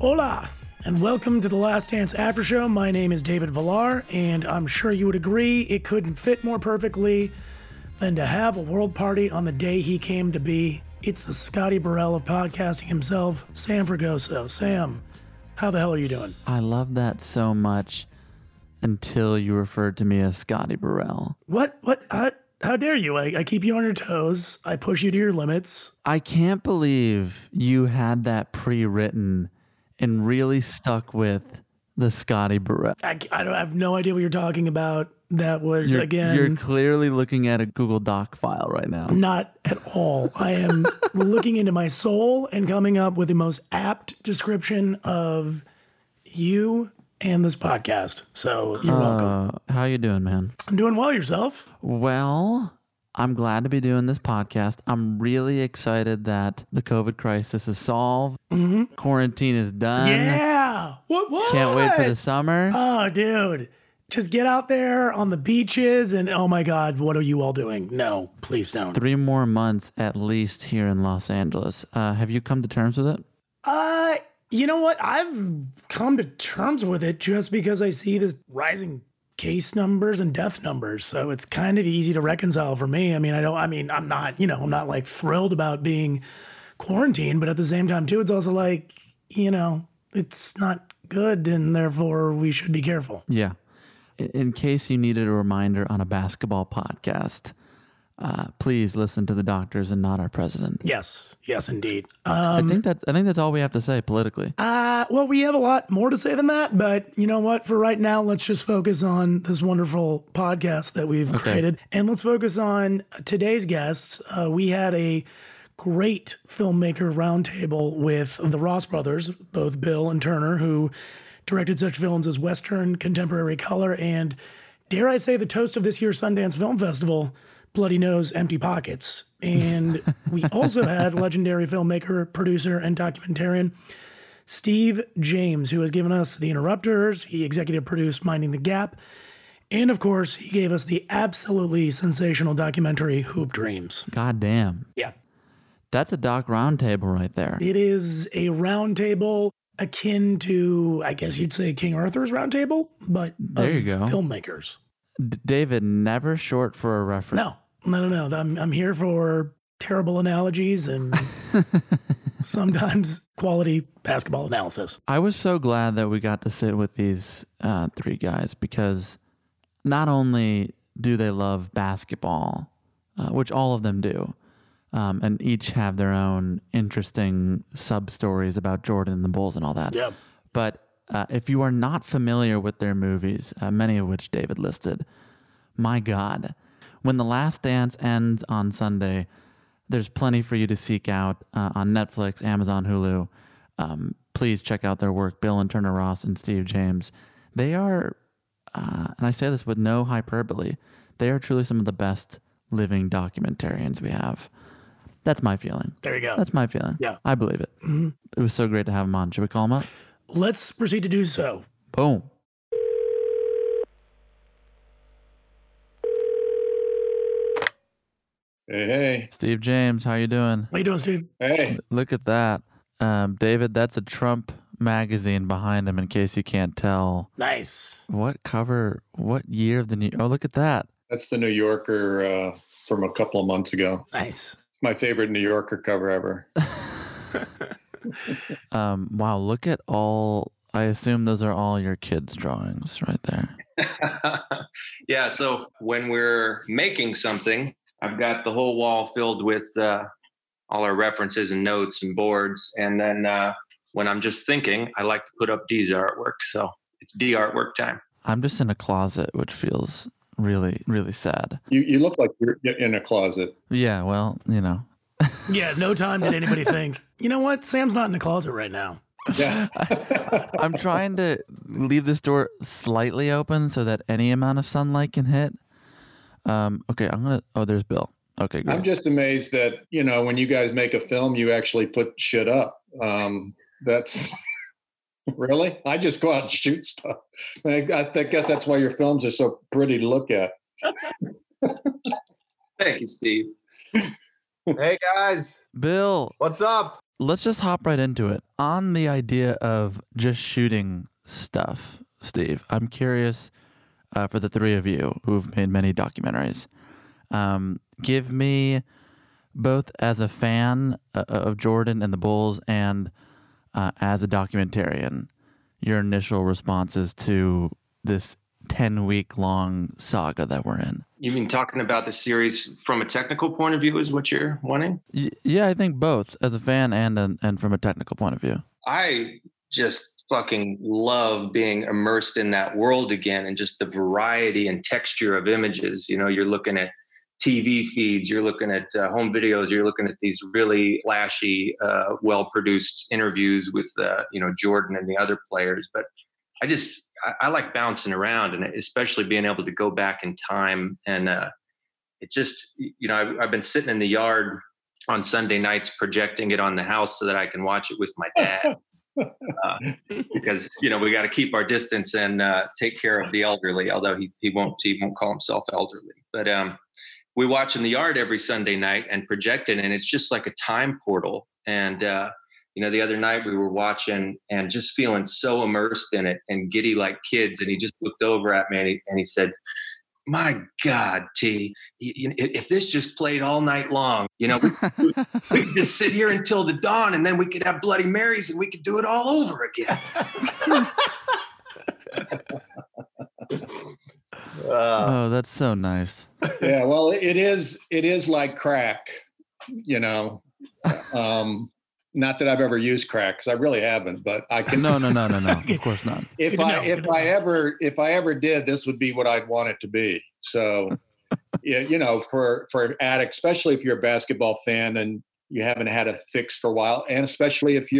Hola, and welcome to The Last Dance After Show. My name is David Villar, and I'm sure you would agree it couldn't fit more perfectly than to have a world party on the day he came to be. It's the Scotty Burrell of podcasting himself, Sam Fragoso. Sam, how the hell are you doing? I love that so much until you referred to me as Scotty Burrell. What? How dare you? I keep you on your toes. I push you to your limits. I can't believe you had that pre-written and really stuck with the Scotty Burrell. I have no idea what you're talking about. That was, again... You're clearly looking at a Google Doc file right now. Not at all. I am looking into my soul and coming up with the most apt description of you and this podcast. So you're welcome. How you doing, man? I'm doing well. Yourself? Well, I'm glad to be doing this podcast. I'm really excited that the COVID crisis is solved. Mm-hmm. Quarantine is done. Yeah! What? Can't wait for the summer. Oh, dude. Just get out there on the beaches and, oh my God, what are you all doing? No, please don't. 3 more months at least here in Los Angeles. Have you come to terms with it? You know what? I've come to terms with it just because I see the rising case numbers and death numbers. So it's kind of easy to reconcile for me. I'm not like thrilled about being quarantined, but at the same time too, it's also like, it's not good and therefore we should be careful. Yeah. In case you needed a reminder on a basketball podcast, please listen to the doctors and not our president. Yes, indeed. I think that's all we have to say politically. Well, we have a lot more to say than that, but you know what? For right now, let's just focus on this wonderful podcast that we've created, and let's focus on today's guests. We had a great filmmaker roundtable with the Ross brothers, both Bill and Turner, who directed such films as Western, Contemporary Color, and, dare I say, the toast of this year's Sundance Film Festival, Bloody Nose, Empty Pockets. And we also had legendary filmmaker, producer, and documentarian Steve James, who has given us The Interrupters. He executive produced Minding the Gap. And, of course, he gave us the absolutely sensational documentary Hoop Dreams. God damn. Yeah. That's a doc roundtable right there. It is a roundtable akin to, I guess you'd say, King Arthur's roundtable, but there you go. Filmmakers. David, never short for a reference. No. I'm here for terrible analogies and sometimes quality basketball analysis. I was so glad that we got to sit with these 3 guys because not only do they love basketball, which all of them do, and each have their own interesting sub-stories about Jordan and the Bulls and all that. Yep. But if you are not familiar with their movies, many of which David listed, my God, when The Last Dance ends on Sunday, there's plenty for you to seek out on Netflix, Amazon, Hulu. Please check out their work, Bill and Turner Ross and Steve James. They are, and I say this with no hyperbole, they are truly some of the best living documentarians we have. That's my feeling. There you go. That's my feeling. Yeah. I believe it. Mm-hmm. It was so great to have him on. Should we call him up? Let's proceed to do so. Boom. Hey. Steve James, how you doing? How you doing, Steve? Hey. Look at that. David, that's a Trump magazine behind him in case you can't tell. Nice. What cover, what year of the New... Oh, look at that. That's the New Yorker from a couple of months ago. Nice. My favorite New Yorker cover ever. Wow, look at all, I assume those are all your kids' drawings right there. Yeah, so when we're making something, I've got the whole wall filled with all our references and notes and boards. And then when I'm just thinking, I like to put up D's artwork. So it's D artwork time. I'm just in a closet, which feels really, really sad. You look like you're in a closet. Yeah, well, Yeah, no time did anybody think, you know what? Sam's not in a closet right now. Yeah. I'm trying to leave this door slightly open so that any amount of sunlight can hit. Okay, there's Bill. Okay, great. I'm just amazed that, when you guys make a film, you actually put shit up. That's... Really? I just go out and shoot stuff. I guess that's why your films are so pretty to look at. Thank you, Steve. Hey, guys. Bill. What's up? Let's just hop right into it. On the idea of just shooting stuff, Steve, I'm curious for the three of you who've made many documentaries. Give me, both as a fan of Jordan and the Bulls and as a documentarian, your initial responses to this 10-week-long saga that we're in. You mean talking about the series from a technical point of view is what you're wanting? Yeah, I think both as a fan and from a technical point of view. I just fucking love being immersed in that world again and just the variety and texture of images. You know, you're looking at TV feeds, you're looking at home videos, you're looking at these really flashy, well-produced interviews with, Jordan and the other players. But I like bouncing around, and especially being able to go back in time. And it just, I've been sitting in the yard on Sunday nights projecting it on the house so that I can watch it with my dad. Because, we got to keep our distance and take care of the elderly, although he won't call himself elderly. But we watch in the yard every Sunday night and project it, and it's just like a time portal. And the other night we were watching and just feeling so immersed in it and giddy like kids. And he just looked over at me and he said, "My God, T, if this just played all night long, we could just sit here until the dawn, and then we could have Bloody Marys and we could do it all over again." Oh, that's so nice. Yeah, well, it is like crack, Not that I've ever used crack, because I really haven't, but I can. No. Of course not. If I ever did, this would be what I'd want it to be. So, for an addict, especially if you're a basketball fan and you haven't had a fix for a while, and especially if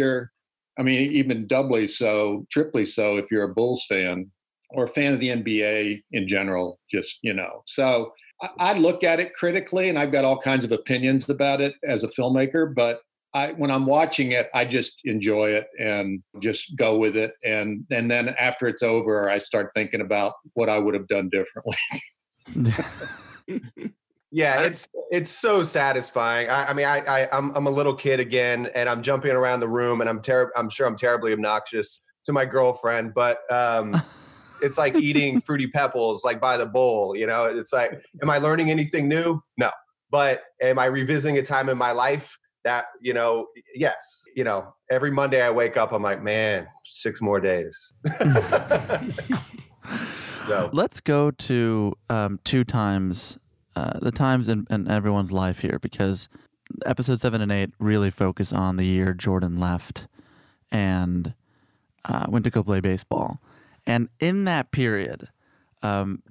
even doubly so, triply so, if you're a Bulls fan or a fan of the NBA in general, So I look at it critically, and I've got all kinds of opinions about it as a filmmaker, but when I'm watching it, I just enjoy it and just go with it. And then after it's over, I start thinking about what I would have done differently. Yeah, it's so satisfying. I'm a little kid again, and I'm jumping around the room, and I'm sure I'm terribly obnoxious to my girlfriend, but it's like eating Fruity Pebbles, like by the bowl, It's like, am I learning anything new? No. But am I revisiting a time in my life? That, yes, every Monday I wake up, I'm like, man, 6 more days. So. Let's go to two times, the times in everyone's life here, because episodes 7 and 8 really focus on the year Jordan left and went to go play baseball. And in that period,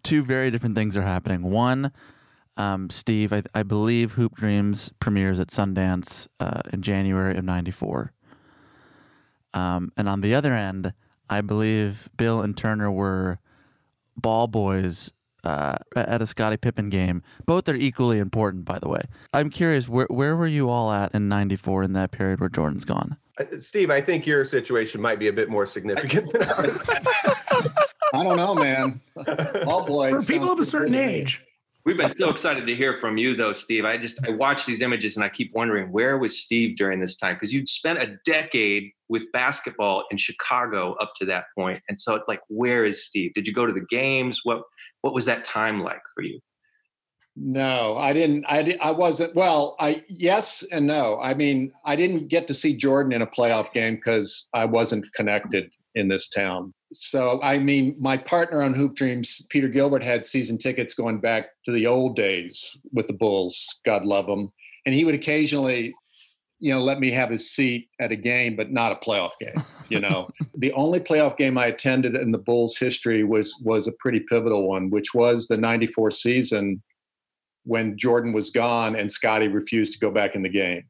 two very different things are happening. One, Steve, I believe Hoop Dreams premieres at Sundance in January of '94. And on the other end, I believe Bill and Turner were ball boys at a Scottie Pippen game. Both are equally important, by the way. I'm curious, where were you all at in '94 in that period where Jordan's gone? Steve, I think your situation might be a bit more significant than ours. I don't know, man. Ball boys. For people of a certain age. We've been so excited to hear from you, though, Steve. I watch these images and I keep wondering, where was Steve during this time? Because you'd spent a decade with basketball in Chicago up to that point. And so, where is Steve? Did you go to the games? What was that time like for you? No, I didn't. I wasn't. Well, yes and no. I mean, I didn't get to see Jordan in a playoff game because I wasn't connected in this town. So, my partner on Hoop Dreams, Peter Gilbert, had season tickets going back to the old days with the Bulls, God love them. And he would occasionally, let me have his seat at a game, but not a playoff game, The only playoff game I attended in the Bulls history was a pretty pivotal one, which was the '94 season when Jordan was gone and Scotty refused to go back in the game.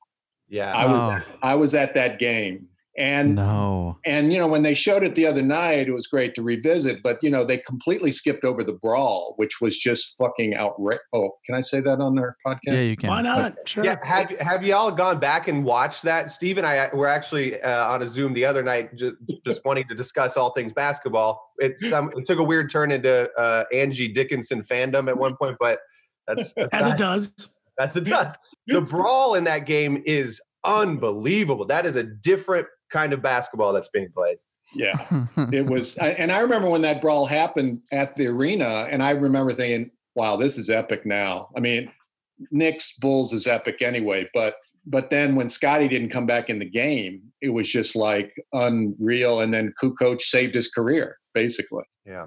Yeah. I was at that game. And when they showed it the other night, it was great to revisit, but they completely skipped over the brawl, which was just fucking outrageous. Oh, can I say that on their podcast? Yeah, you can. Why not? Okay. Sure. Yeah, have you all gone back and watched that? Steve and I were actually on a Zoom the other night, just wanting to discuss all things basketball. It took a weird turn into Angie Dickinson fandom at one point, but that's as it does. The brawl in that game is unbelievable. That is a different kind of basketball that's being played. Yeah, it was. And I remember when that brawl happened at the arena, and I remember thinking, wow, this is epic now. I mean, Knicks Bulls is epic anyway, but then when Scotty didn't come back in the game, it was just like unreal. And then Kukoc saved his career, basically. Yeah.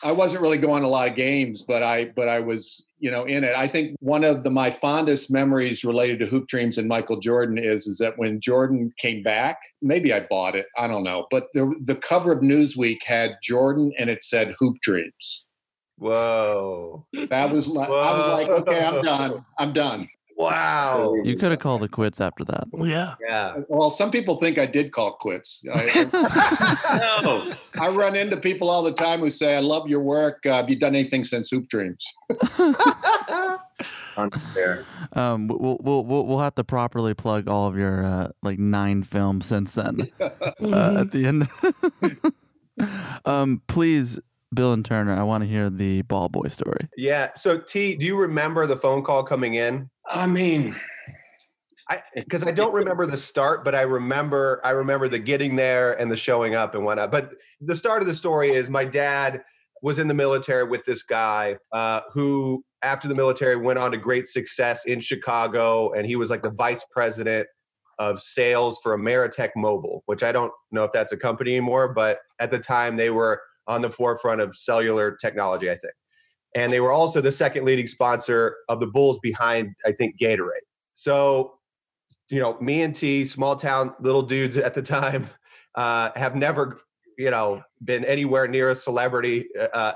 I wasn't really going to a lot of games, but I was, in it. I think one of my fondest memories related to Hoop Dreams and Michael Jordan is that when Jordan came back, maybe I bought it, I don't know, but the cover of Newsweek had Jordan and it said Hoop Dreams. Whoa. That was like, I was like, okay, I'm done. Wow. You could have called it quits after that. Yeah. Yeah. Well, some people think I did call quits. No. I run into people all the time who say, I love your work. Have you done anything since Hoop Dreams? Unfair. We'll have to properly plug all of your 9 films since then at the end. Please, Bill and Turner, I want to hear the ball boy story. Yeah. So T, do you remember the phone call coming in? I mean, because I don't remember the start, but I remember the getting there and the showing up and whatnot. But the start of the story is my dad was in the military with this guy who, after the military, went on to great success in Chicago, and he was like the vice president of sales for Ameritech Mobile, which I don't know if that's a company anymore, but at the time they were on the forefront of cellular technology, I think. And they were also the second leading sponsor of the Bulls behind, I think, Gatorade. So, me and T, small town, little dudes at the time, have never, been anywhere near a celebrity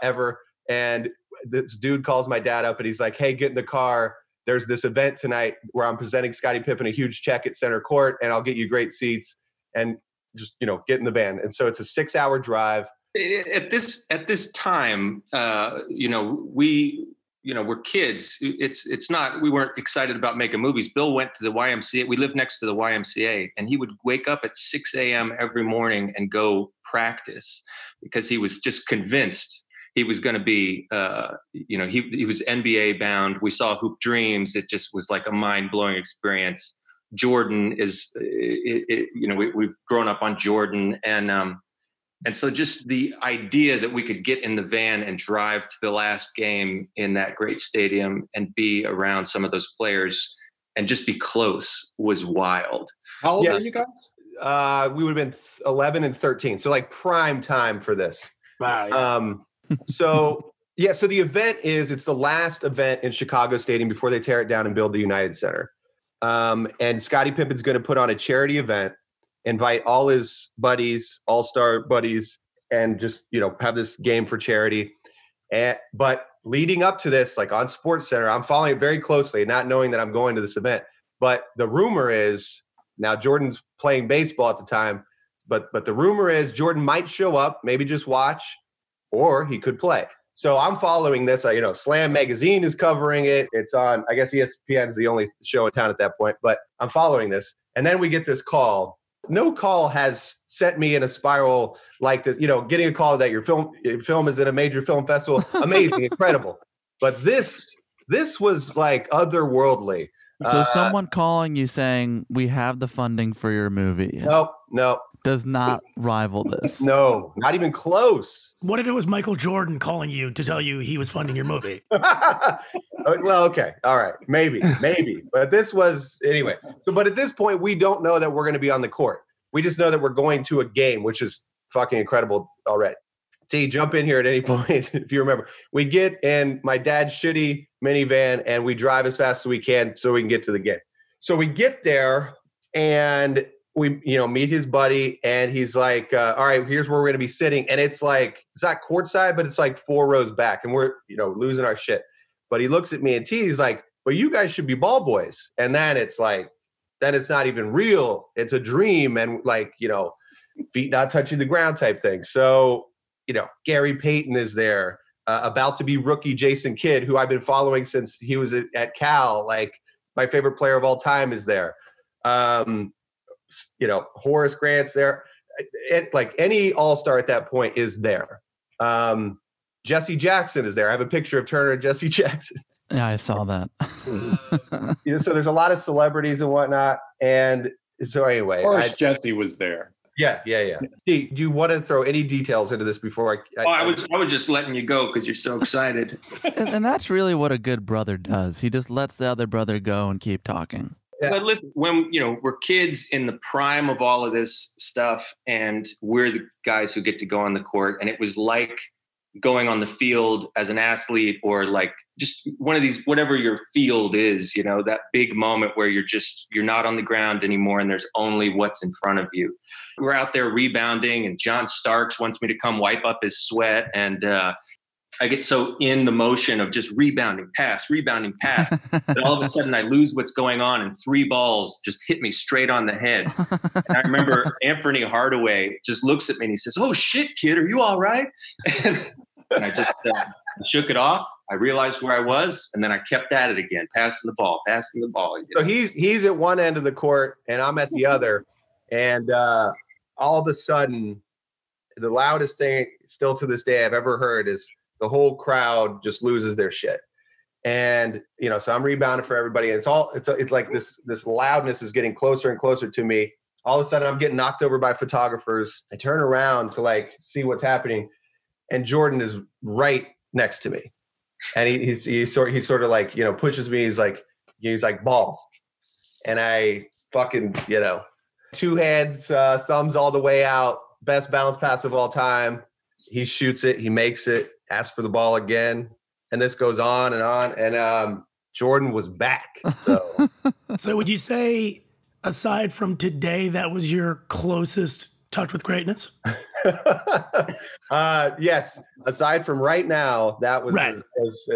ever. And this dude calls my dad up and he's like, hey, get in the car. There's this event tonight where I'm presenting Scottie Pippen a huge check at center court and I'll get you great seats and just, get in the van. And so it's a 6-hour drive. At this time, we, we're kids. It's not, we weren't excited about making movies. Bill went to the YMCA. We lived next to the YMCA and he would wake up at 6 a.m. every morning and go practice because he was just convinced he was going to be, he was NBA bound. We saw Hoop Dreams. It just was like a mind blowing experience. Jordan is, we've grown up on Jordan and so just the idea that we could get in the van and drive to the last game in that great stadium and be around some of those players and just be close was wild. How old were you guys? We would have been 11 and 13. So like prime time for this. Wow. Yeah. So the event it's the last event in Chicago Stadium before they tear it down and build the United Center. And Scottie Pippen's going to put on a charity event, invite all his buddies, all-star buddies, and just, have this game for charity. But leading up to this, like on SportsCenter, I'm following it very closely, not knowing that I'm going to this event. But the rumor is, now Jordan's playing baseball at the time, but the rumor is Jordan might show up, maybe just watch, or he could play. So I'm following this. Slam Magazine is covering it. It's on, I guess ESPN's the only show in town at that point, but I'm following this. And then we get this call. No call has sent me in a spiral like this, getting a call that your film is in a major film festival. Amazing, incredible. But this was like otherworldly. So someone calling you saying, we have the funding for your movie. No. Does not rival this. No, not even close. What if it was Michael Jordan calling you to tell you he was funding your movie? Well, okay. All right. Maybe. But this was, anyway. So, but at this point, we don't know that we're going to be on the court. We just know that we're going to a game, which is fucking incredible already. T, jump in here at any point, if you remember. We get in my dad's shitty minivan, and we drive as fast as we can so we can get to the game. So we get there, and we, meet his buddy, and he's like, all right, here's where we're going to be sitting. And it's like, it's not courtside, but it's like 4 rows back, and we're, losing our shit. But he looks at me and T, he's like, well, you guys should be ball boys. And then it's like, then it's not even real. It's a dream. And like, feet not touching the ground type thing. So, Gary Payton is there, about to be rookie Jason Kidd, who I've been following since he was at Cal, like my favorite player of all time is there. Horace Grant's there. Like any all-star at that point is there. Jesse Jackson is there. I have a picture of Turner and Jesse Jackson. Yeah, I saw that. So there's a lot of celebrities and whatnot. And so anyway. Of course, Jesse was there. Yeah. Do you want to throw any details into this before I was just letting you go because you're so excited. and that's really what a good brother does. He just lets the other brother go and keep talking. Yeah. But listen, when we're kids in the prime of all of this stuff, and we're the guys who get to go on the court, and it was like going on the field as an athlete, or like just one of these, whatever your field is, that big moment where you're not on the ground anymore and there's only what's in front of you. We're out there rebounding, and John Starks wants me to come wipe up his sweat. And I get so in the motion of just rebounding pass. But all of a sudden I lose what's going on, and three balls just hit me straight on the head. And I remember Anthony Hardaway just looks at me and he says, "Oh shit, kid, are you all right?" And I just shook it off. I realized where I was, and then I kept at it again, passing the ball. So he's at one end of the court and I'm at the other. And all of a sudden, the loudest thing still to this day I've ever heard is the whole crowd just loses their shit. And, so I'm rebounding for everybody. And it's like this loudness is getting closer and closer to me. All of a sudden I'm getting knocked over by photographers. I turn around to see what's happening, and Jordan is right next to me. And he sort of pushes me. He's like, "Ball." And I fucking, two hands, thumbs all the way out, best bounce pass of all time. He shoots it, he makes it, asks for the ball again. And this goes on and on. And Jordan was back. So. So would you say, aside from today, that was your closest touch with greatness? Yes. Aside from right now, that was right.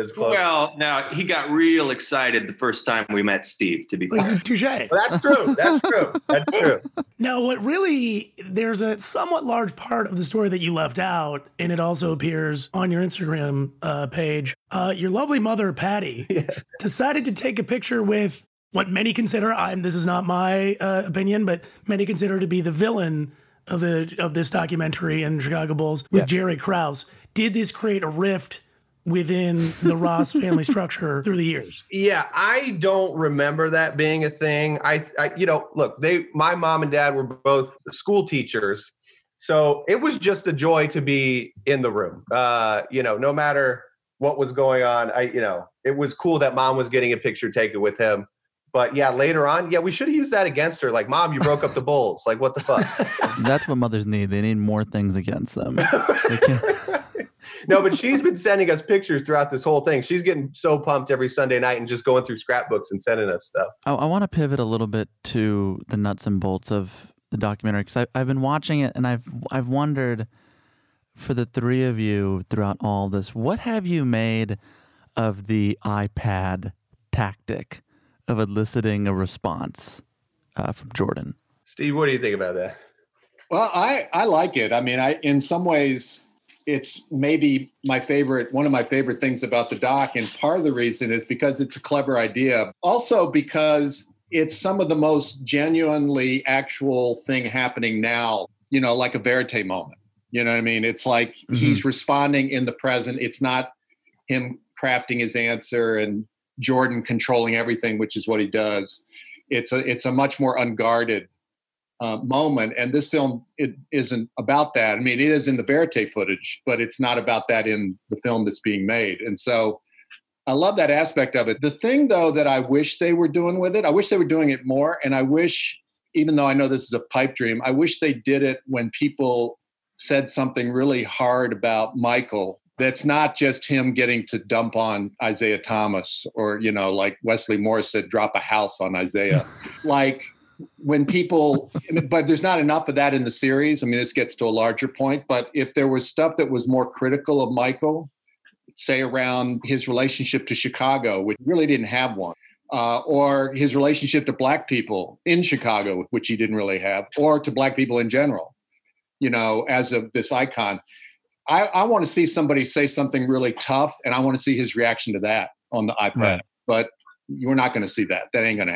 As close. Well, now he got real excited the first time we met Steve, to be fair. Touche. That's true. Now, there's a somewhat large part of the story that you left out, and it also appears on your Instagram page. Your lovely mother, Patty, decided to take a picture with what many consider, this is not my opinion, but many consider to be the villain of this documentary and Chicago Bulls with Jerry Krause. Did this create a rift within the Ross family structure through the years? Yeah, I don't remember that being a thing. My mom and dad were both school teachers, so it was just a joy to be in the room. No matter what was going on, it was cool that mom was getting a picture taken with him. But later on, we should have used that against her. Like, "Mom, you broke up the Bulls." Like, what the fuck? That's what mothers need. They need more things against them. No, but she's been sending us pictures throughout this whole thing. She's getting so pumped every Sunday night and just going through scrapbooks and sending us stuff. I want to pivot a little bit to the nuts and bolts of the documentary, because I've been watching it, and I've wondered, for the three of you throughout all this, what have you made of the iPad tactic of eliciting a response from Jordan? Steve, what do you think about that? Well, I like it. I mean, in some ways, it's maybe one of my favorite things about the doc, and part of the reason is because it's a clever idea. Also because it's some of the most genuinely actual thing happening now, like a verite moment. You know what I mean? It's like he's responding in the present. It's not him crafting his answer and Jordan controlling everything, which is what he does. It's a much more unguarded moment, and this film, it isn't about that. I mean, it is in the verite footage, but it's not about that in the film that's being made. And so I love that aspect of it. The thing, though, that I wish they were doing with it, I wish they were doing it more, and I wish, even though I know this is a pipe dream, I wish they did it when people said something really hard about Michael. That's not just him getting to dump on Isaiah Thomas, or, like Wesley Morris said, drop a house on Isaiah. But there's not enough of that in the series. I mean, this gets to a larger point, but if there was stuff that was more critical of Michael, say around his relationship to Chicago, which really didn't have one, or his relationship to Black people in Chicago, which he didn't really have, or to Black people in general, as of this icon, I want to see somebody say something really tough, and I want to see his reaction to that on the iPad. Right. But you're not going to see that. That ain't going to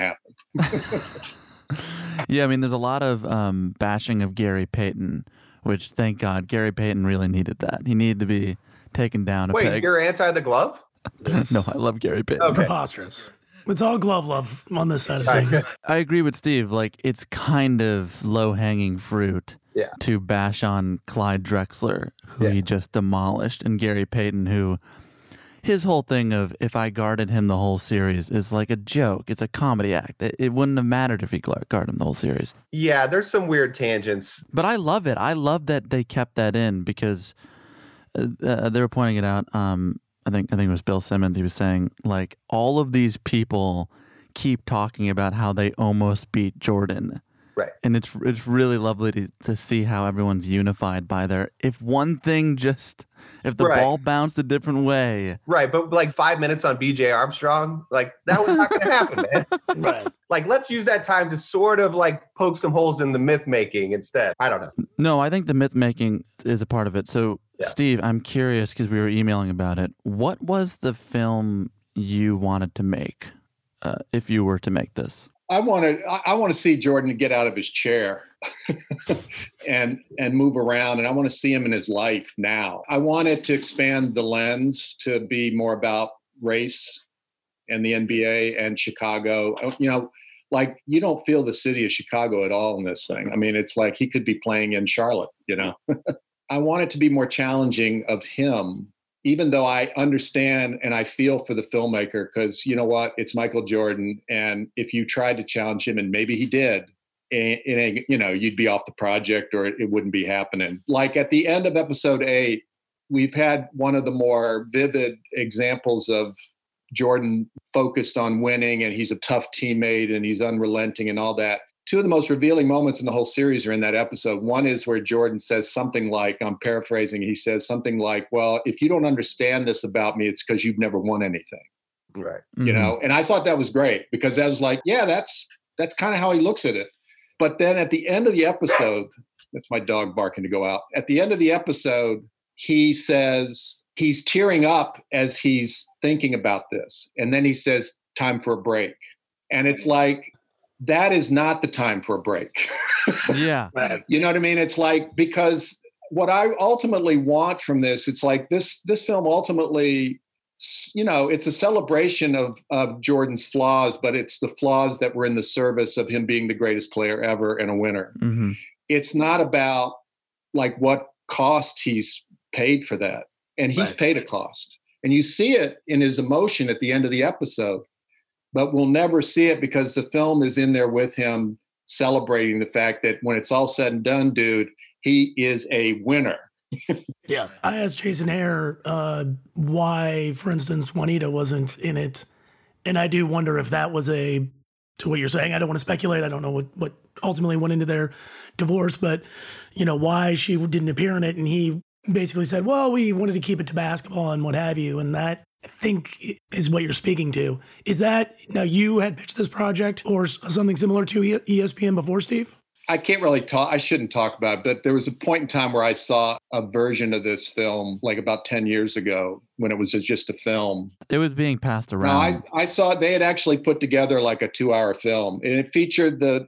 happen. Yeah, I mean, there's a lot of bashing of Gary Payton, which, thank God, Gary Payton really needed that. He needed to be taken down a peg. Wait, you're anti the glove? No, I love Gary Payton. Okay. Preposterous. It's all glove love on this side of things. I agree with Steve. Like, it's kind of low-hanging fruit to bash on Clyde Drexler, who he just demolished, and Gary Payton, who his whole thing of if I guarded him the whole series is like a joke. It's a comedy act. It wouldn't have mattered if he guarded him the whole series. Yeah, there's some weird tangents. But I love it. I love that they kept that in because they were pointing it out. I think it was Bill Simmons. He was saying, like, all of these people keep talking about how they almost beat Jordan. Right. And it's really lovely to see how everyone's unified by their, if one thing just, if the ball bounced a different way. Right. But like 5 minutes on BJ Armstrong, like that was not going to happen, man. Right. Like, let's use that time to sort of like poke some holes in the myth making instead. I don't know. No, I think the myth making is a part of it. So Steve, I'm curious because we were emailing about it. What was the film you wanted to make if you were to make this? I want to see Jordan get out of his chair and move around, and I want to see him in his life now. I wanted to expand the lens to be more about race and the NBA and Chicago. You know, like, you don't feel the city of Chicago at all in this thing. I mean, it's like he could be playing in Charlotte, you know. I want it to be more challenging of him, even though I understand and I feel for the filmmaker because, you know what, it's Michael Jordan. And if you tried to challenge him, and maybe he did, and you know, you'd be off the project or it wouldn't be happening. Like at the end of episode 8, we've had one of the more vivid examples of Jordan focused on winning, and he's a tough teammate and he's unrelenting and all that. Two of the most revealing moments in the whole series are in that episode. One is where Jordan says something like, I'm paraphrasing, he says something like, well, if you don't understand this about me, it's because you've never won anything. Right. Mm-hmm. You know, and I thought that was great because that was like, yeah, that's kind of how he looks at it. But then at the end of the episode, that's my dog barking to go out. At the end of the episode, he says he's tearing up as he's thinking about this. And then he says, time for a break. And it's like, that is not the time for a break. Yeah. You know what I mean? It's like, because what I ultimately want from this, it's like this film ultimately, you know, it's a celebration of Jordan's flaws, but it's the flaws that were in the service of him being the greatest player ever and a winner. Mm-hmm. It's not about like what cost he's paid for that. And he's paid a cost. And you see it in his emotion at the end of the episode. But we'll never see it because the film is in there with him celebrating the fact that when it's all said and done, dude, he is a winner. Yeah. I asked Jason Hare why, for instance, Juanita wasn't in it. And I do wonder if that was to what you're saying. I don't want to speculate. I don't know what ultimately went into their divorce, but, you know, why she didn't appear in it. And he basically said, well, we wanted to keep it to basketball and what have you. And that, I think, is what you're speaking to. Is that, now you had pitched this project or something similar to ESPN before, Steve? I can't really talk. I shouldn't talk about it, but there was a point in time where I saw a version of this film, like about 10 years ago, when it was just a film. It was being passed around. No, I saw they had actually put together like a 2-hour film, and it featured the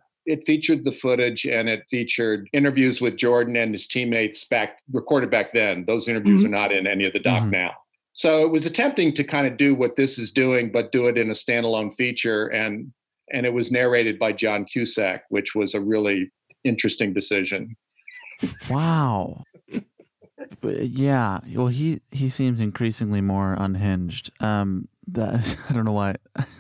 footage, and it featured interviews with Jordan and his teammates recorded back then. Those interviews are not in any of the doc now. So it was attempting to kind of do what this is doing, but do it in a standalone feature. And it was narrated by John Cusack, which was a really interesting decision. Wow. Yeah. Well, he seems increasingly more unhinged. I don't know why.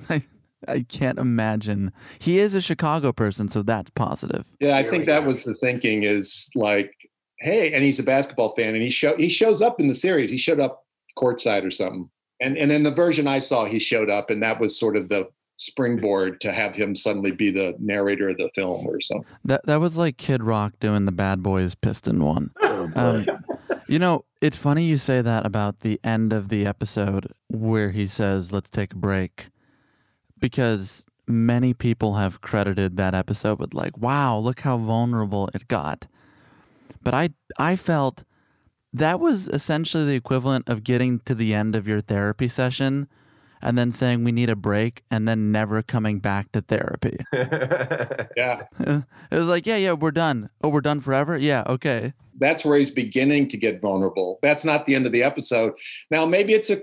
I can't imagine. He is a Chicago person, so that's positive. Yeah, I think that was the thinking is like, hey, and he's a basketball fan, and he shows up in the series. He showed up courtside or something. And then the version I saw, he showed up, and that was sort of the springboard to have him suddenly be the narrator of the film or something. That was like Kid Rock doing the Bad Boys Piston one. You know, it's funny you say that about the end of the episode where he says, let's take a break, because many people have credited that episode with like, wow, look how vulnerable it got. But I felt that was essentially the equivalent of getting to the end of your therapy session and then saying we need a break and then never coming back to therapy. Yeah. It was like, yeah, we're done. Oh, we're done forever? Yeah, okay. That's where he's beginning to get vulnerable. That's not the end of the episode. Now, maybe it's I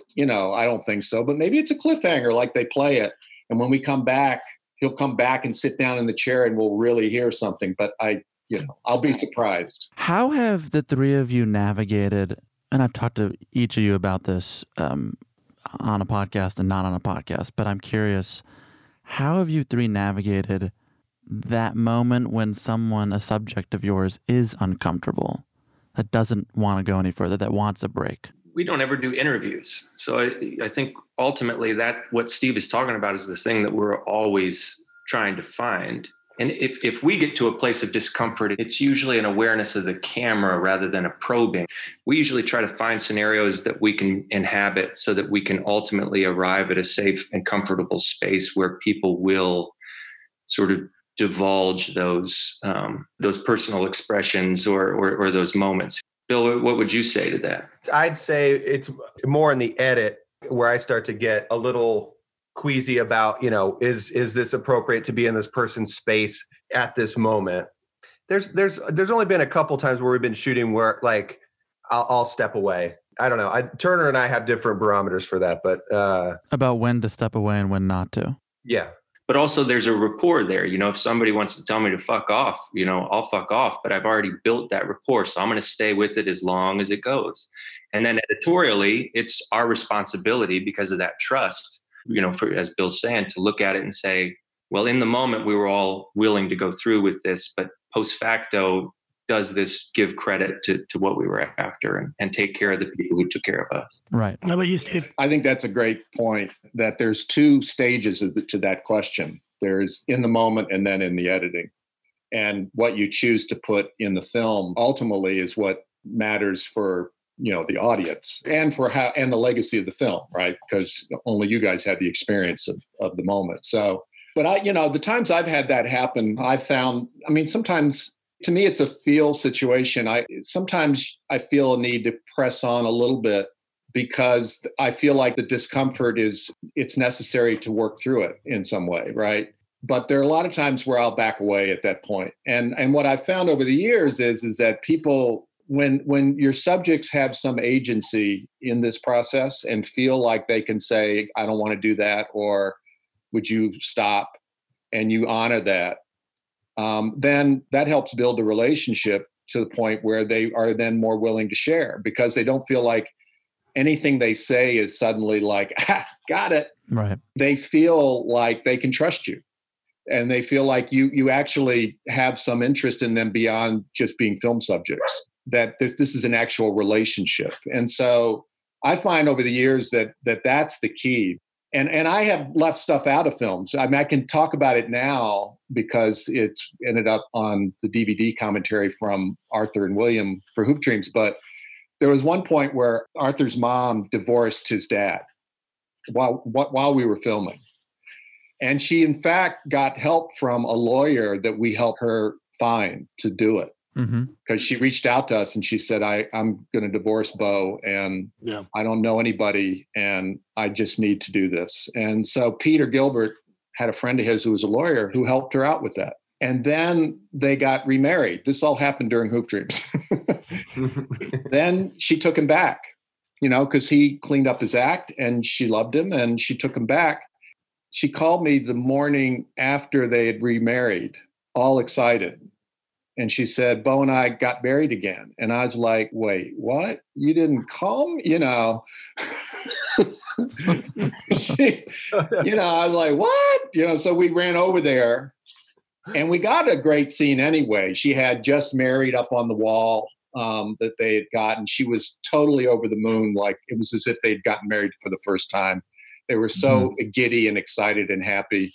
don't think so, but maybe it's a cliffhanger like they play it. And when we come back, he'll come back and sit down in the chair and we'll really hear something. But I'll be surprised. How have the three of you navigated, and I've talked to each of you about this on a podcast and not on a podcast, but I'm curious, how have you three navigated that moment when someone, a subject of yours, is uncomfortable, that doesn't want to go any further, that wants a break? We don't ever do interviews. So I think ultimately that what Steve is talking about is the thing that we're always trying to find. And if we get to a place of discomfort, it's usually an awareness of the camera rather than a probing. We usually try to find scenarios that we can inhabit so that we can ultimately arrive at a safe and comfortable space where people will sort of divulge those personal expressions or those moments. Bill, what would you say to that? I'd say it's more in the edit where I start to get a little queasy about, is this appropriate to be in this person's space at this moment? There's only been a couple times where we've been shooting where like I'll step away. I don't know. Turner and I have different barometers for that, but about when to step away and when not to. Yeah. But also there's a rapport there. If somebody wants to tell me to fuck off, I'll fuck off, but I've already built that rapport. So I'm going to stay with it as long as it goes. And then editorially, it's our responsibility because of that trust, as Bill's saying, to look at it and say, well, in the moment, we were all willing to go through with this, but post facto, does this give credit to what we were after and take care of the people who took care of us? Right. How about you, Steve? I think that's a great point, that there's two stages to that question. There's in the moment and then in the editing. And what you choose to put in the film ultimately is what matters for the audience and for how and the legacy of the film, right? Because only you guys had the experience of the moment. So, but the times I've had that happen, I've found, sometimes to me it's a feel situation. Sometimes I feel a need to press on a little bit because I feel like the discomfort it's necessary to work through it in some way, right? But there are a lot of times where I'll back away at that point. And what I've found over the years is that people, when your subjects have some agency in this process and feel like they can say, I don't want to do that, or would you stop, and you honor that, then that helps build a relationship to the point where they are then more willing to share because they don't feel like anything they say is suddenly like, got it. Right. They feel like they can trust you. And they feel like you actually have some interest in them beyond just being film subjects. That this is an actual relationship. And so I find over the years that that's the key. And I have left stuff out of films. I can talk about it now because it ended up on the DVD commentary from Arthur and William for Hoop Dreams. But there was one point where Arthur's mom divorced his dad while we were filming. And she, in fact, got help from a lawyer that we helped her find to do it. Because she reached out to us and she said, I'm going to divorce Bo and I don't know anybody and I just need to do this. And so Peter Gilbert had a friend of his who was a lawyer who helped her out with that. And then they got remarried. This all happened during Hoop Dreams. Then she took him back, because he cleaned up his act and she loved him and she took him back. She called me the morning after they had remarried, all excited. And she said, Bo and I got married again. And I was like, wait, what? You didn't call me? I was like, what? So we ran over there and we got a great scene anyway. She had just married up on the wall that they had gotten. She was totally over the moon. Like it was as if they'd gotten married for the first time. They were so giddy and excited and happy.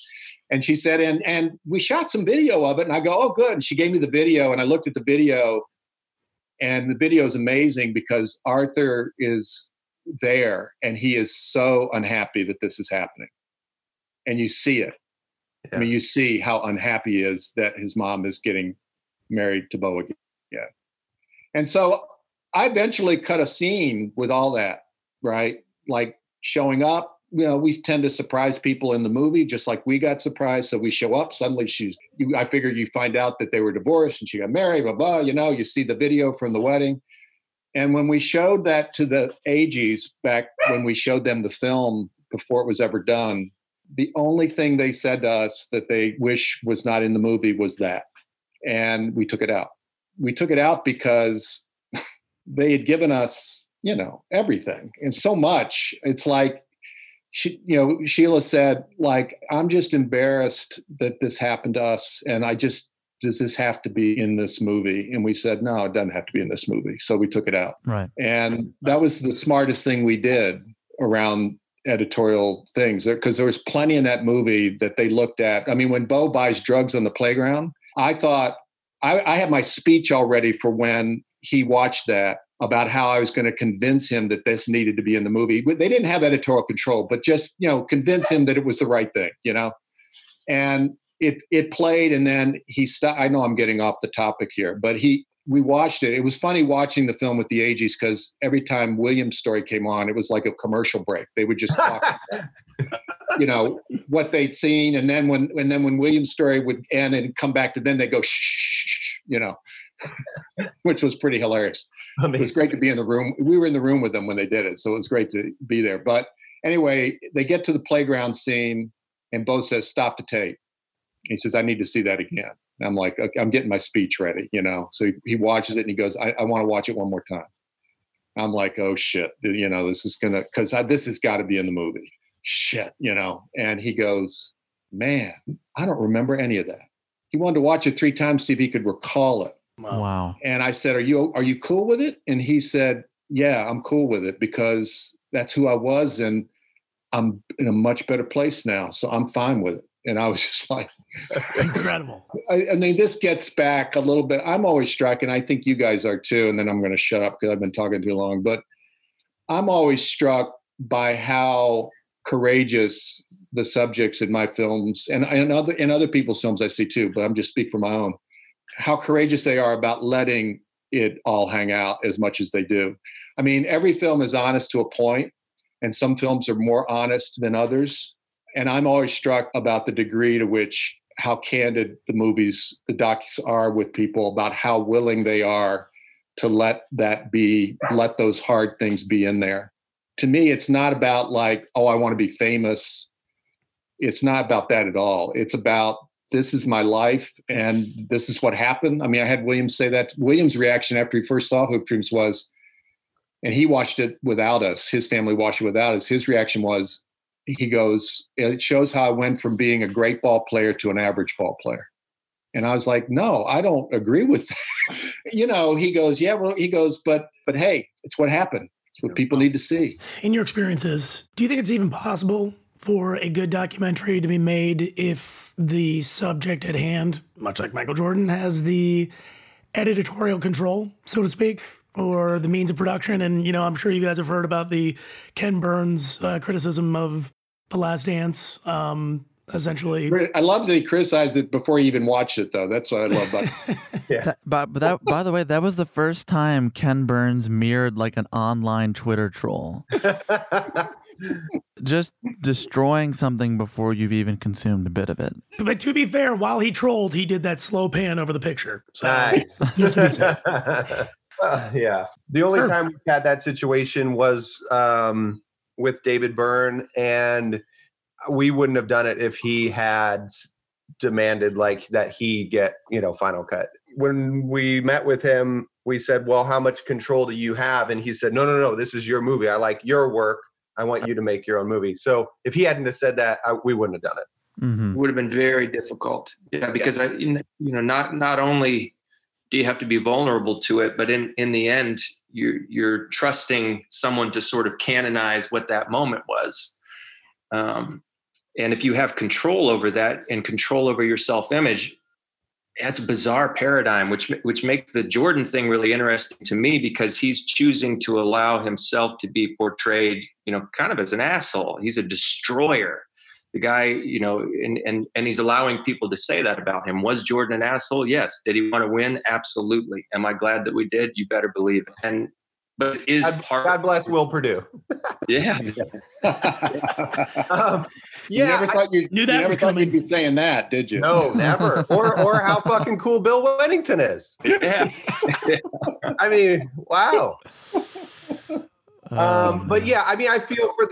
And she said, and we shot some video of it. And I go, oh, good. And she gave me the video. And I looked at the video. And the video is amazing because Arthur is there. And he is so unhappy that this is happening. And you see it. Yeah. You see how unhappy he is that his mom is getting married to Bo again. Yeah. And so I eventually cut a scene with all that, right? Like showing up. We tend to surprise people in the movie, just like we got surprised. So we show up, suddenly I figure you find out that they were divorced and she got married, blah, blah, you see the video from the wedding. And when we showed that to the AGs back when we showed them the film before it was ever done, The only thing they said to us that they wish was not in the movie was that. And we took it out. We took it out because they had given us, you know, everything and so much. It's like, she, you know, Sheila said, like, I'm just embarrassed that this happened to us. And I just, does this have to be in this movie? And we said, no, it doesn't have to be in this movie. So we took it out. Right. And that was the smartest thing we did around editorial things, because there was plenty in that movie that they looked at. I mean, when Bo buys drugs on the playground, I thought I had my speech already for when he watched that, about how I was going to convince him that this needed to be in the movie. They didn't have editorial control, but just, you know, convince him that it was the right thing, you know? And it played, and then he stopped. I know I'm getting off the topic here, but we watched it. It was funny watching the film with the Agees, because every time William's story came on, it was like a commercial break. They would just talk about, you know, what they'd seen. And then when William's story would end and come back to them, they go, shh, you know, which was pretty hilarious. Amazing. It was great to be in the room. We were in the room with them when they did it, so it was great to be there. But anyway, they get to the playground scene, and Bo says, stop the tape. He says, I need to see that again. And I'm like, okay, I'm getting my speech ready, you know? So he watches it, and he goes, I want to watch it one more time. I'm like, oh, shit, you know, this is going to, because this has got to be in the movie. Shit, you know? And he goes, man, I don't remember any of that. He wanted to watch it 3 times, see if he could recall it. Wow. And I said, are you cool with it? And he said, yeah, I'm cool with it, because that's who I was, and I'm in a much better place now, so I'm fine with it. And I was just like, incredible. I mean, this gets back a little bit. I'm always struck, and I think you guys are too, and then I'm going to shut up because I've been talking too long, but I'm always struck by how courageous the subjects in my films and other people's films I see too, but I'm just speak for my own, how courageous they are about letting it all hang out as much as they do. I mean, every film is honest to a point, and some films are more honest than others. And I'm always struck about the degree to which how candid the docs are with people about how willing they are to let those hard things be in there. To me, it's not about like, oh, I want to be famous. It's not about that at all. It's about, this is my life, and this is what happened. I mean, I had Williams say that. Williams' reaction after he first saw Hoop Dreams was, and he watched it without us, his family watched it without us. His reaction was, he goes, it shows how I went from being a great ball player to an average ball player. And I was like, no, I don't agree with that. You know, he goes, yeah, well, he goes, but hey, it's what happened. It's what people need to see. In your experiences, do you think it's even possible for a good documentary to be made if the subject at hand, much like Michael Jordan, has the editorial control, so to speak, or the means of production? And, you know, I'm sure you guys have heard about the Ken Burns criticism of The Last Dance, essentially. I love that he criticized it before he even watched it, though. That's what I love about it. Yeah. By the way, that was the first time Ken Burns mirrored like an online Twitter troll. Just destroying something before you've even consumed a bit of it. But to be fair, while he trolled, he did that slow pan over the picture. So, nice. Just to be safe. Yeah. The only time we had that situation was with David Byrne, and we wouldn't have done it if he had demanded like that he get, you know, final cut. When we met with him, we said, well, how much control do you have? And he said, no, this is your movie. I like your work. I want you to make your own movie. So if he hadn't have said that, we wouldn't have done it. Mm-hmm. It would have been very difficult. Yeah, because I, you know, not only do you have to be vulnerable to it, but in the end, you're trusting someone to sort of canonize what that moment was. And if you have control over that and control over your self-image, that's a bizarre paradigm, which makes the Jordan thing really interesting to me, because he's choosing to allow himself to be portrayed, you know, kind of as an asshole. He's a destroyer. The guy, you know, and he's allowing people to say that about him. Was Jordan an asshole? Yes. Did he want to win? Absolutely. Am I glad that we did? You better believe it. And but it is part. God bless Will Purdue. Yeah. You never thought you'd be saying that, did you? No, never. Or how fucking cool Bill Wennington is. Yeah. I mean, wow. But yeah, I mean, I feel for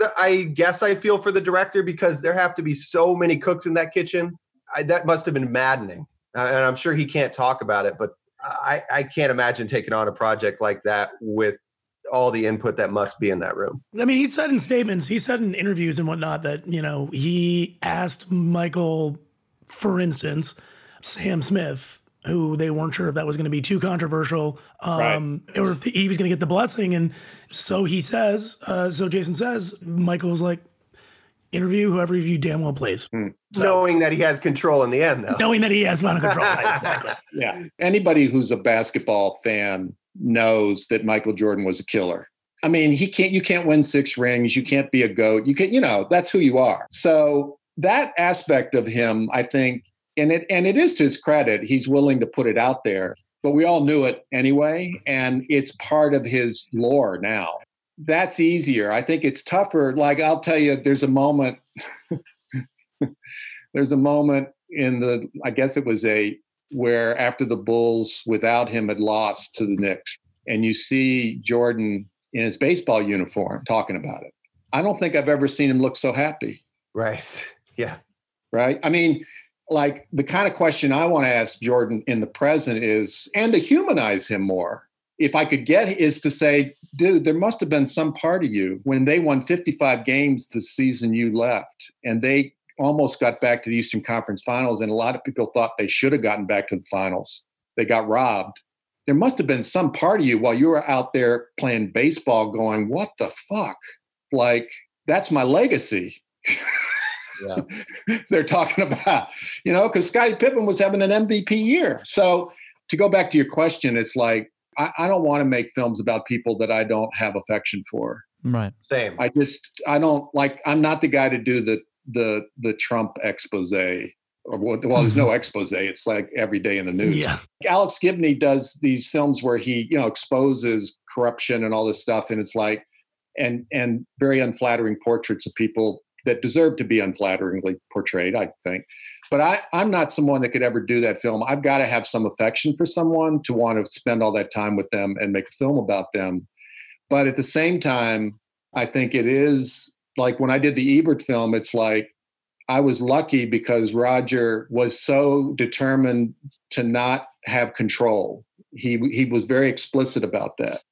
the director, because there have to be so many cooks in that kitchen. That must have been maddening. And I'm sure he can't talk about it, but I can't imagine taking on a project like that with all the input that must be in that room. I mean, he said in statements, he said in interviews and whatnot that, you know, he asked Michael, for instance, Sam Smith, who they weren't sure if that was going to be too controversial, right, or if he was going to get the blessing. And so he says, so Jason says, Michael was like, interview whoever you damn well plays. So, knowing that he has control in the end, though. Knowing that he has final control, right, exactly. Yeah. Anybody who's a basketball fan knows that Michael Jordan was a killer. I mean, you can't win 6 rings. You can't be a GOAT. You can, you know, that's who you are. So that aspect of him, I think, and it is to his credit, he's willing to put it out there, but we all knew it anyway. And it's part of his lore now. That's easier. I think it's tougher. Like, I'll tell you, there's a moment in the, I guess it was where after the Bulls without him had lost to the Knicks, and you see Jordan in his baseball uniform talking about it. I don't think I've ever seen him look so happy. Right. Yeah. Right. I mean, like, the kind of question I want to ask Jordan in the present is, and to humanize him more, if I could get, is to say, dude, there must have been some part of you when they won 55 games the season you left, and they almost got back to the Eastern Conference Finals, and a lot of people thought they should have gotten back to the finals. They got robbed. There must have been some part of you while you were out there playing baseball going, what the fuck? Like, that's my legacy. Yeah. They're talking about, you know, because Scottie Pippen was having an MVP year. So to go back to your question, it's like, I don't want to make films about people that I don't have affection for. Right. Same. I'm not the guy to do the Trump expose. Or, well, there's no expose. It's like every day in the news. Yeah. Alex Gibney does these films where he, you know, exposes corruption and all this stuff. And it's like, and very unflattering portraits of people that deserve to be unflatteringly portrayed, I think. But I'm not someone that could ever do that film. I've got to have some affection for someone to want to spend all that time with them and make a film about them. But at the same time, I think it is, like, when I did the Ebert film, it's like, I was lucky because Roger was so determined to not have control. He was very explicit about that.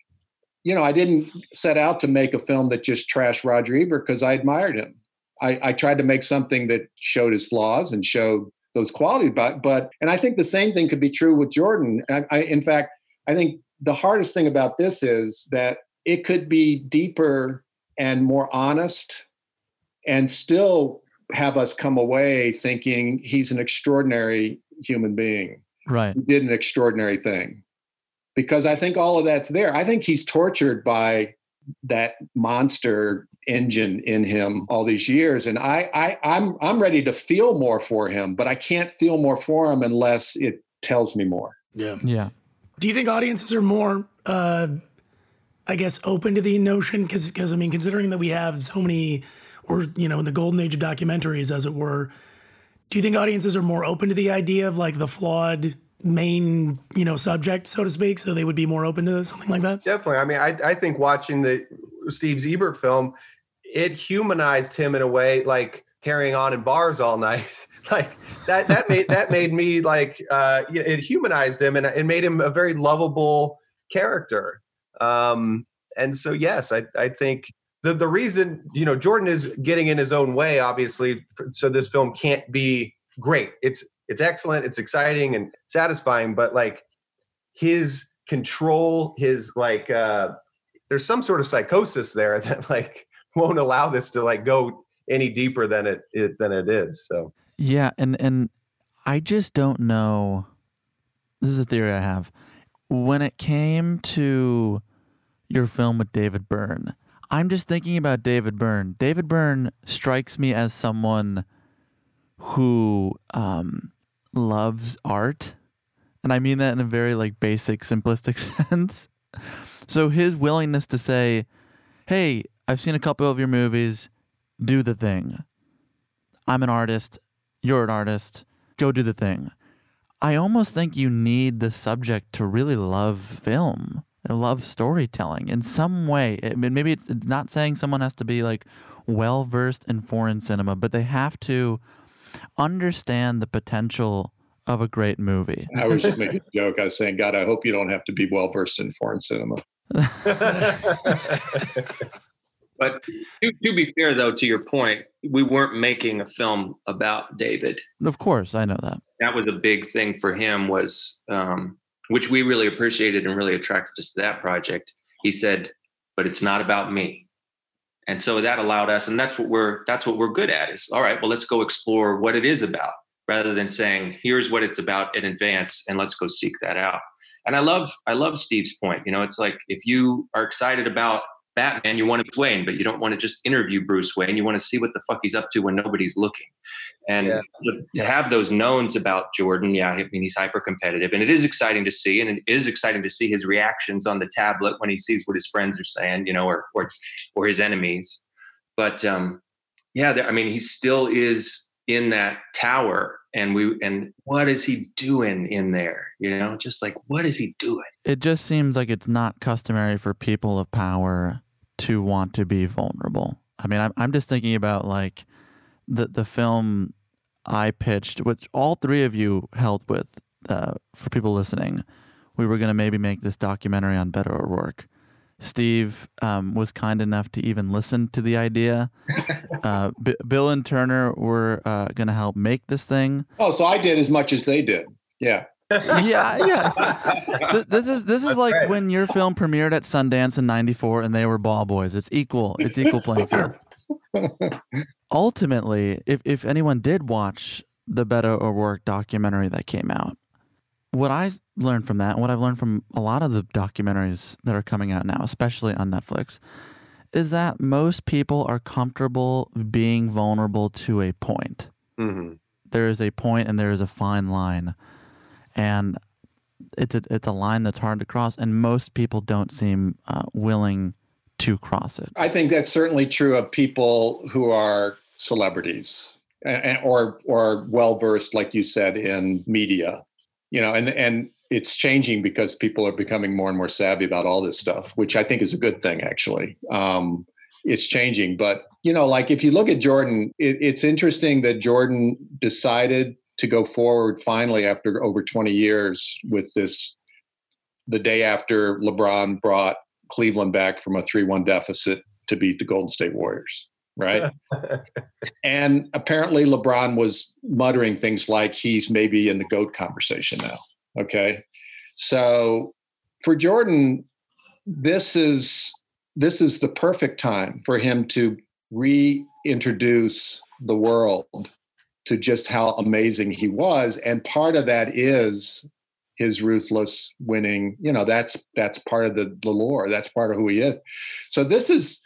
You know, I didn't set out to make a film that just trashed Roger Ebert because I admired him. I tried to make something that showed his flaws and showed those qualities, and I think the same thing could be true with Jordan. I think the hardest thing about this is that it could be deeper and more honest and still have us come away thinking he's an extraordinary human being. Right. He did an extraordinary thing, because I think all of that's there. I think he's tortured by that monster engine in him all these years, and I'm ready to feel more for him, but I can't feel more for him unless it tells me more. Yeah. Do you think audiences are more, open to the notion? Because I mean, considering that we have so many, or you know, in the golden age of documentaries, as it were, do you think audiences are more open to the idea of like the flawed main, you know, subject, so to speak? So they would be more open to something like that. Definitely. I mean, I think watching the Steve Ebert film, it humanized him in a way, like carrying on in bars all night, like that made me like, it humanized him, and it made him a very lovable character. And so, yes, I think the reason, you know, Jordan is getting in his own way, obviously. So this film can't be great. It's excellent. It's exciting and satisfying, but like his control, his like, there's some sort of psychosis there that like won't allow this to like go any deeper than it is. So yeah, and I just don't know. This is a theory I have. When it came to your film with David Byrne, I'm just thinking about David Byrne. David Byrne strikes me as someone who loves art, and I mean that in a very like basic, simplistic sense. So his willingness to say, hey, I've seen a couple of your movies, do the thing. I'm an artist, you're an artist, go do the thing. I almost think you need the subject to really love film. love storytelling in some way. I mean, maybe it's not saying someone has to be like well-versed in foreign cinema, but they have to understand the potential of a great movie. I was just making a joke. I was saying, God, I hope you don't have to be well-versed in foreign cinema. But to be fair, though, to your point, we weren't making a film about David. Of course, I know that. That was a big thing for him, was which we really appreciated and really attracted us to that project. He said, "But it's not about me," and so that allowed us, and that's what we're good at. Is all right. Well, let's go explore what it is about, rather than saying, "Here's what it's about in advance, and let's go seek that out." And I love Steve's point. You know, it's like if you are excited about Batman, you want to be Wayne, but you don't want to just interview Bruce Wayne. You want to see what the fuck he's up to when nobody's looking. And to have those knowns about Jordan, I mean, he's hyper competitive, and it is exciting to see. And it is exciting to see his reactions on the tablet when he sees what his friends are saying, you know, or his enemies. But I mean, he still is in that tower. And what is he doing in there? You know, just like, what is he doing? It just seems like it's not customary for people of power to want to be vulnerable. I mean, I'm just thinking about like the film I pitched, which all three of you helped with. For people listening, we were going to maybe make this documentary on Beto O'Rourke. Steve was kind enough to even listen to the idea. Bill and Turner were going to help make this thing. Oh, so I did as much as they did. Yeah. Yeah. This is like right. When your film premiered at Sundance in '94 and they were ball boys. It's equal playing field. Ultimately, if anyone did watch the Beto O'Rourke documentary that came out, what I learned from that, and what I've learned from a lot of the documentaries that are coming out now, especially on Netflix, is that most people are comfortable being vulnerable to a point. Mm-hmm. There is a point and there is a fine line. And it's a line that's hard to cross, and most people don't seem willing to cross it. I think that's certainly true of people who are celebrities or well-versed, like you said, in media. You know, and it's changing because people are becoming more and more savvy about all this stuff, which I think is a good thing, actually. It's changing. But, you know, like if you look at Jordan, it's interesting that Jordan decided to go forward finally after over 20 years with this, the day after LeBron brought Cleveland back from a 3-1 deficit to beat the Golden State Warriors. Right. And apparently LeBron was muttering things like he's maybe in the GOAT conversation now. Okay. So for Jordan, this is the perfect time for him to reintroduce the world to just how amazing he was. And part of that is his ruthless winning. You know, that's part of the lore. That's part of who he is. So this is,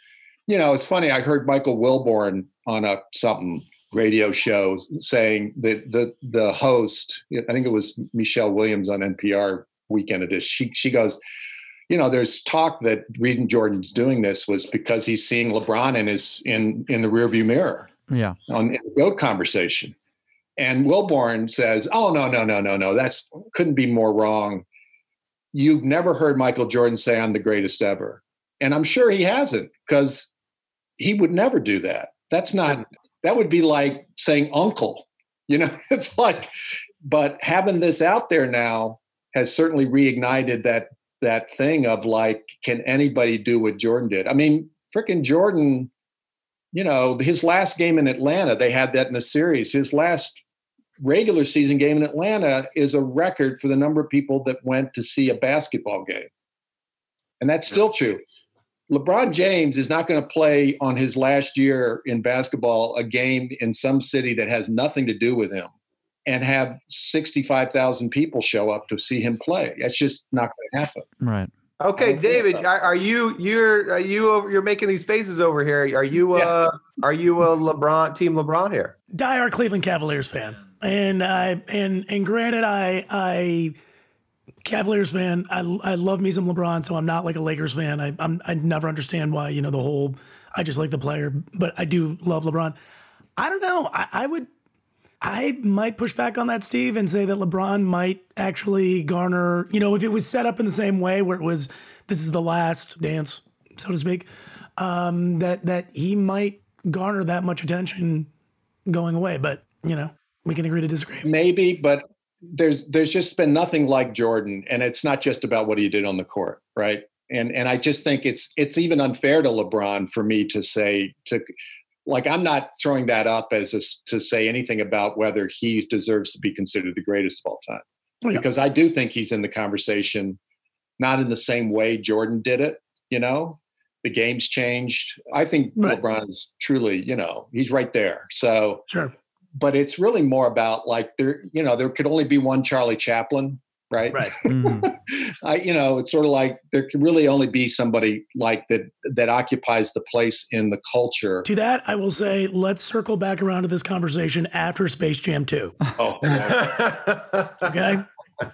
you know, it's funny. I heard Michael Wilborn on a something radio show saying that the host, I think it was Michelle Williams on NPR Weekend Edition. She goes, you know, there's talk that reason Jordan's doing this was because he's seeing LeBron in the rearview mirror. Yeah, on the GOAT conversation. And Wilborn says, "Oh no, that's couldn't be more wrong. You've never heard Michael Jordan say I'm the greatest ever, and I'm sure he hasn't because." He would never do that. That would be like saying uncle, you know, it's like, but having this out there now has certainly reignited that thing of like, can anybody do what Jordan did? I mean, frickin' Jordan, you know, his last game in Atlanta, they had that in the series. His last regular season game in Atlanta is a record for the number of people that went to see a basketball game. And that's still true. LeBron James is not going to play on his last year in basketball a game in some city that has nothing to do with him and have 65,000 people show up to see him play. That's just not going to happen. Right. Okay, David, you're making these faces over here. Are you a LeBron team LeBron here? Diehard Cleveland Cavaliers fan. And granted, Cavaliers fan, I love me some LeBron, so I'm not like a Lakers fan. I never understand why, you know, the whole, I just like the player, but I do love LeBron. I don't know. I would, I might push back on that, Steve, and say that LeBron might actually garner, you know, if it was set up in the same way where it was, this is the last dance, so to speak, that he might garner that much attention going away. But, you know, we can agree to disagree. Maybe, but there's just been nothing like Jordan. And it's not just about what he did on the court, right? And I just think it's even unfair to LeBron for me to say, I'm not throwing that up to say anything about whether he deserves to be considered the greatest of all time. Yeah. Because I do think he's in the conversation, not in the same way Jordan did it. You know, the game's changed. I think right. LeBron is truly, you know, he's right there. So, sure. But it's really more about there could only be one Charlie Chaplin, right? Right. Mm-hmm. It's sort of like there can really only be somebody like that occupies the place in the culture. To that, I will say, let's circle back around to this conversation after Space Jam 2. Oh, okay.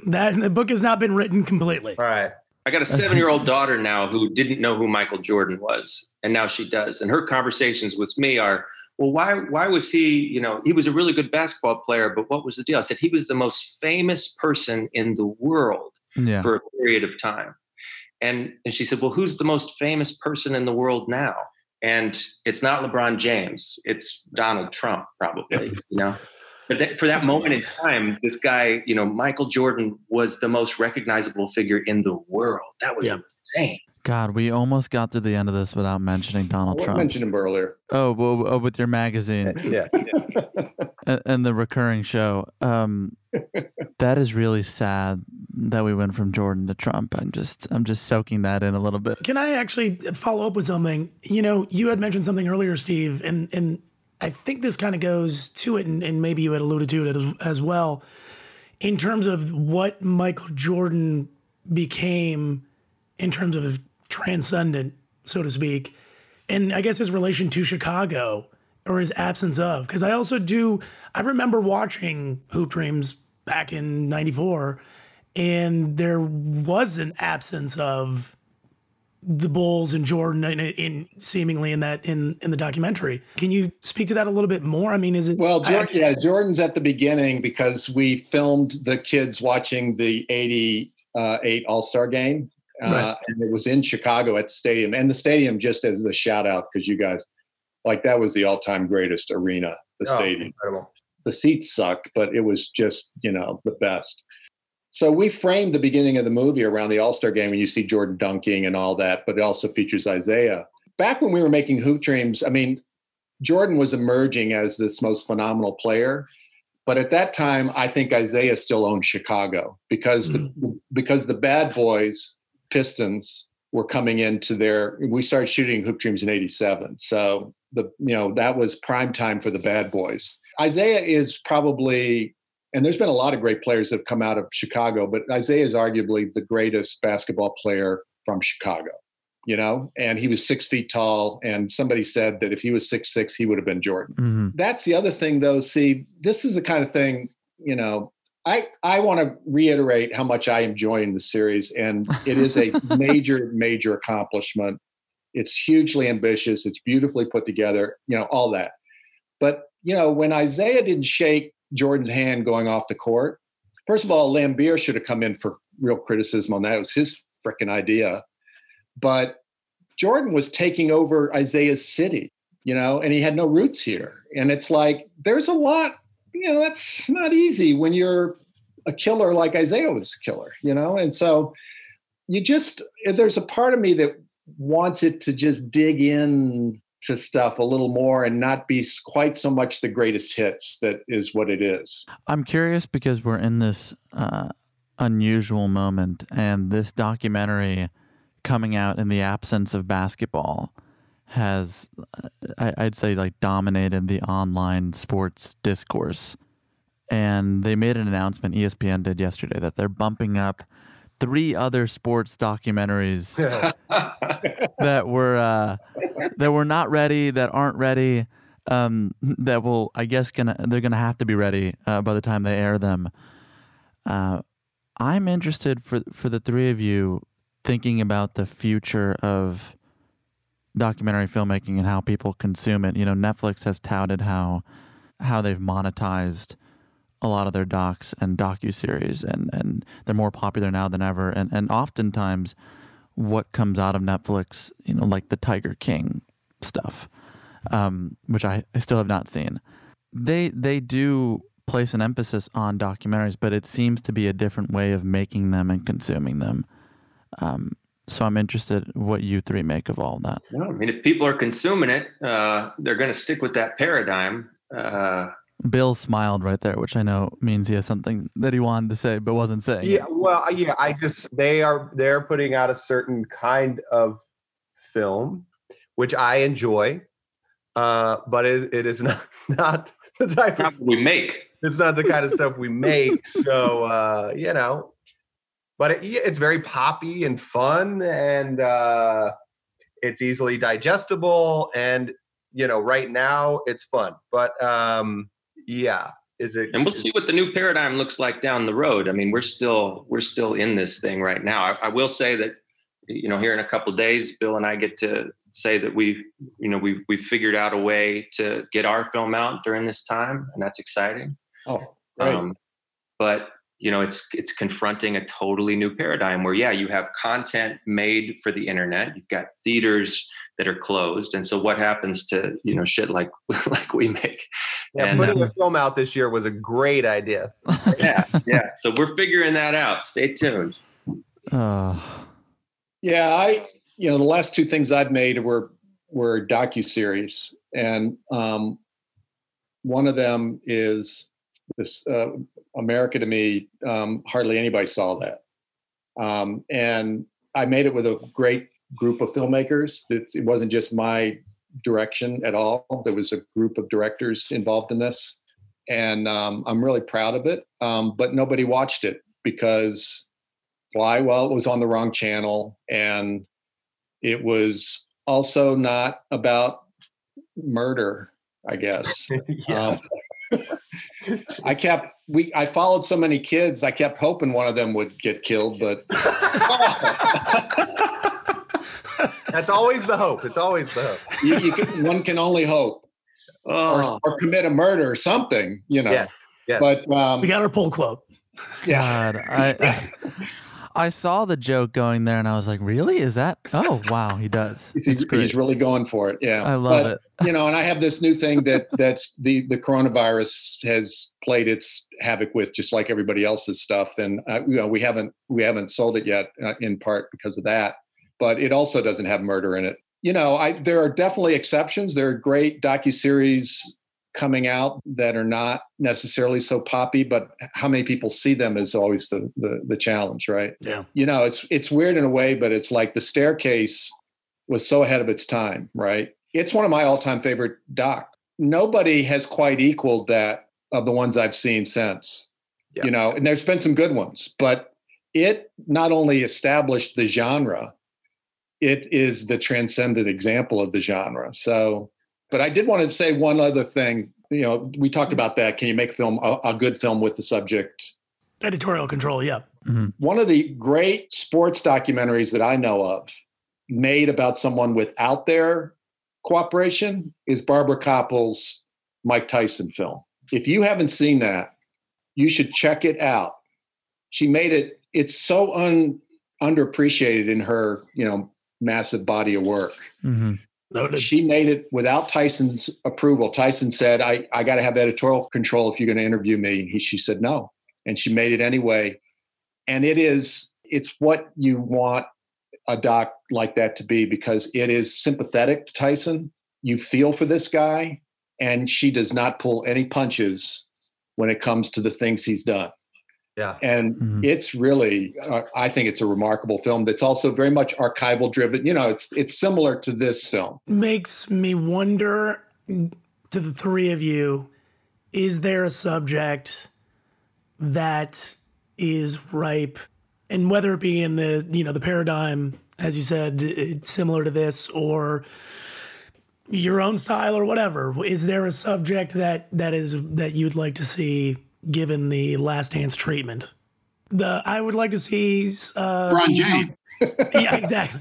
That the book has not been written completely. All right. I got a 7-year-old daughter now who didn't know who Michael Jordan was, and now she does. And her conversations with me are, well, why was he, you know, he was a really good basketball player, but what was the deal? I said, he was the most famous person in the world for a period of time. And she said, well, who's the most famous person in the world now? And it's not LeBron James. It's Donald Trump, probably, you know. But for that moment in time, this guy, you know, Michael Jordan was the most recognizable figure in the world. That was insane. God, we almost got to the end of this without mentioning Donald Trump. I mentioned him earlier. Oh, with your magazine. Yeah. and the recurring show. That is really sad that we went from Jordan to Trump. I'm just soaking that in a little bit. Can I actually follow up with something? You know, you had mentioned something earlier, Steve, and I think this kind of goes to it, and maybe you had alluded to it as well, in terms of what Michael Jordan became in terms of transcendent, so to speak, and I guess his relation to Chicago or his absence of, because I remember watching Hoop Dreams back in 94, and there was an absence of the Bulls and Jordan in the documentary. Can you speak to that a little bit more? I mean, is it? Well, Jordan's at the beginning because we filmed the kids watching the 88 All-Star game. Right. And it was in Chicago at the stadium, and the stadium, just as the shout out, because you guys, like, that was the all-time greatest arena, the stadium. Incredible. The seats sucked, but it was just, you know, the best. So we framed the beginning of the movie around the All-Star game, and you see Jordan dunking and all that, but it also features Isaiah. Back when we were making Hoop Dreams, I mean, Jordan was emerging as this most phenomenal player. But at that time, I think Isaiah still owned Chicago because the bad boys, Pistons, were coming into we started shooting Hoop Dreams in 87. So, that was prime time for the bad boys. Isaiah is probably... And there's been a lot of great players that have come out of Chicago, but Isaiah is arguably the greatest basketball player from Chicago, you know, and he was 6 feet tall. And somebody said that if he was 6'6", he would have been Jordan. Mm-hmm. That's the other thing, though. See, this is the kind of thing, you know, I want to reiterate how much I enjoy in the series. And it is a major, major accomplishment. It's hugely ambitious. It's beautifully put together, you know, all that. But, you know, when Isaiah didn't shake Jordan's hand going off the court. First of all, Lambeer should have come in for real criticism on that. It was his freaking idea. But Jordan was taking over Isaiah's city, you know, and he had no roots here. And it's like, there's a lot, you know, that's not easy when you're a killer like Isaiah was a killer, you know? And so there's a part of me that wants it to just dig in to stuff a little more and not be quite so much the greatest hits that is what it is. I'm curious because we're in this unusual moment, and this documentary coming out in the absence of basketball has, I'd say, like, dominated the online sports discourse. And they made an announcement, ESPN did yesterday, that they're bumping up 3 other sports documentaries that were not ready, that aren't ready, that will, I guess, they're gonna have to be ready by the time they air them. I'm interested for the three of you thinking about the future of documentary filmmaking and how people consume it. You know, Netflix has touted how how they've monetized a lot of their docs and docuseries, and they're more popular now than ever. And oftentimes what comes out of Netflix, you know, like the Tiger King stuff, which I still have not seen. They do place an emphasis on documentaries, but it seems to be a different way of making them and consuming them. So I'm interested what you three make of all of that. No, I mean, if people are consuming it, they're going to stick with that paradigm. Bill smiled right there, which I know means he has something that he wanted to say, but wasn't saying. Yeah, well, yeah, they're putting out a certain kind of film, which I enjoy, but it is not the type of we make. It's not the kind of stuff we make. So, you know, but it's very poppy and fun, and it's easily digestible. And, you know, right now it's fun, but, yeah. And we'll see what the new paradigm looks like down the road. I mean, we're still in this thing right now. I will say that, you know, here in a couple of days, Bill and I get to say that we figured out a way to get our film out during this time, and that's exciting. Oh, right. But you know, it's confronting a totally new paradigm where, yeah, you have content made for the internet. You've got theaters that are closed. And so what happens to, you know, shit like we make? Yeah, and putting a film out this year was a great idea. Yeah. Yeah. So we're figuring that out. Stay tuned. Yeah. The last two things I've made were docuseries. And one of them is this, America to Me. Hardly anybody saw that. And I made it with a great group of filmmakers. It wasn't just my direction at all. There was a group of directors involved in this. And I'm really proud of it. But nobody watched it because why? Well, it was on the wrong channel. And it was also not about murder, I guess. Yeah. I followed so many kids. I kept hoping one of them would get killed, but that's always the hope. It's always the hope. One can only hope, or commit a murder or something, you know. Yeah, yeah. But we got our pull quote. Yeah, God, I saw the joke going there, and I was like, "Really? Is that? Oh, wow, he does. He's really going for it." Yeah, I love it. You know, and I have this new thing that's the coronavirus has played its havoc with, just like everybody else's stuff. And you know, we haven't sold it yet, in part because of that. But it also doesn't have murder in it. You know, there are definitely exceptions. There are great docuseries coming out that are not necessarily so poppy, but how many people see them is always the challenge, right? Yeah. You know, it's weird in a way, but it's like The Staircase was so ahead of its time, right? It's one of my all-time favorite doc. Nobody has quite equaled that of the ones I've seen since. Yeah. You know, and there's been some good ones, but it not only established the genre, it is the transcendent example of the genre. So, but I did want to say one other thing. You know, we talked about that. Can you make a good film with the subject? Editorial control, yeah. Mm-hmm. One of the great sports documentaries that I know of made about someone without their cooperation is Barbara Koppel's Mike Tyson film. If you haven't seen that, you should check it out. She made it. It's so underappreciated in her, you know, massive body of work. Mm-hmm. She made it without Tyson's approval. Tyson said, I got to have editorial control if you're going to interview me. She said no. And she made it anyway. And it's what you want a doc like that to be, because it is sympathetic to Tyson. You feel for this guy. And she does not pull any punches when it comes to the things he's done. Yeah. And It's really, I think it's a remarkable film that's also very much archival driven. You know, it's similar to this film. Makes me wonder, to the three of you, is there a subject that is ripe, and whether it be in the, you know, the paradigm, as you said, similar to this, or your own style or whatever, is there a subject that you'd like to see given the Last Dance treatment? I would like to see LeBron James. Yeah, exactly.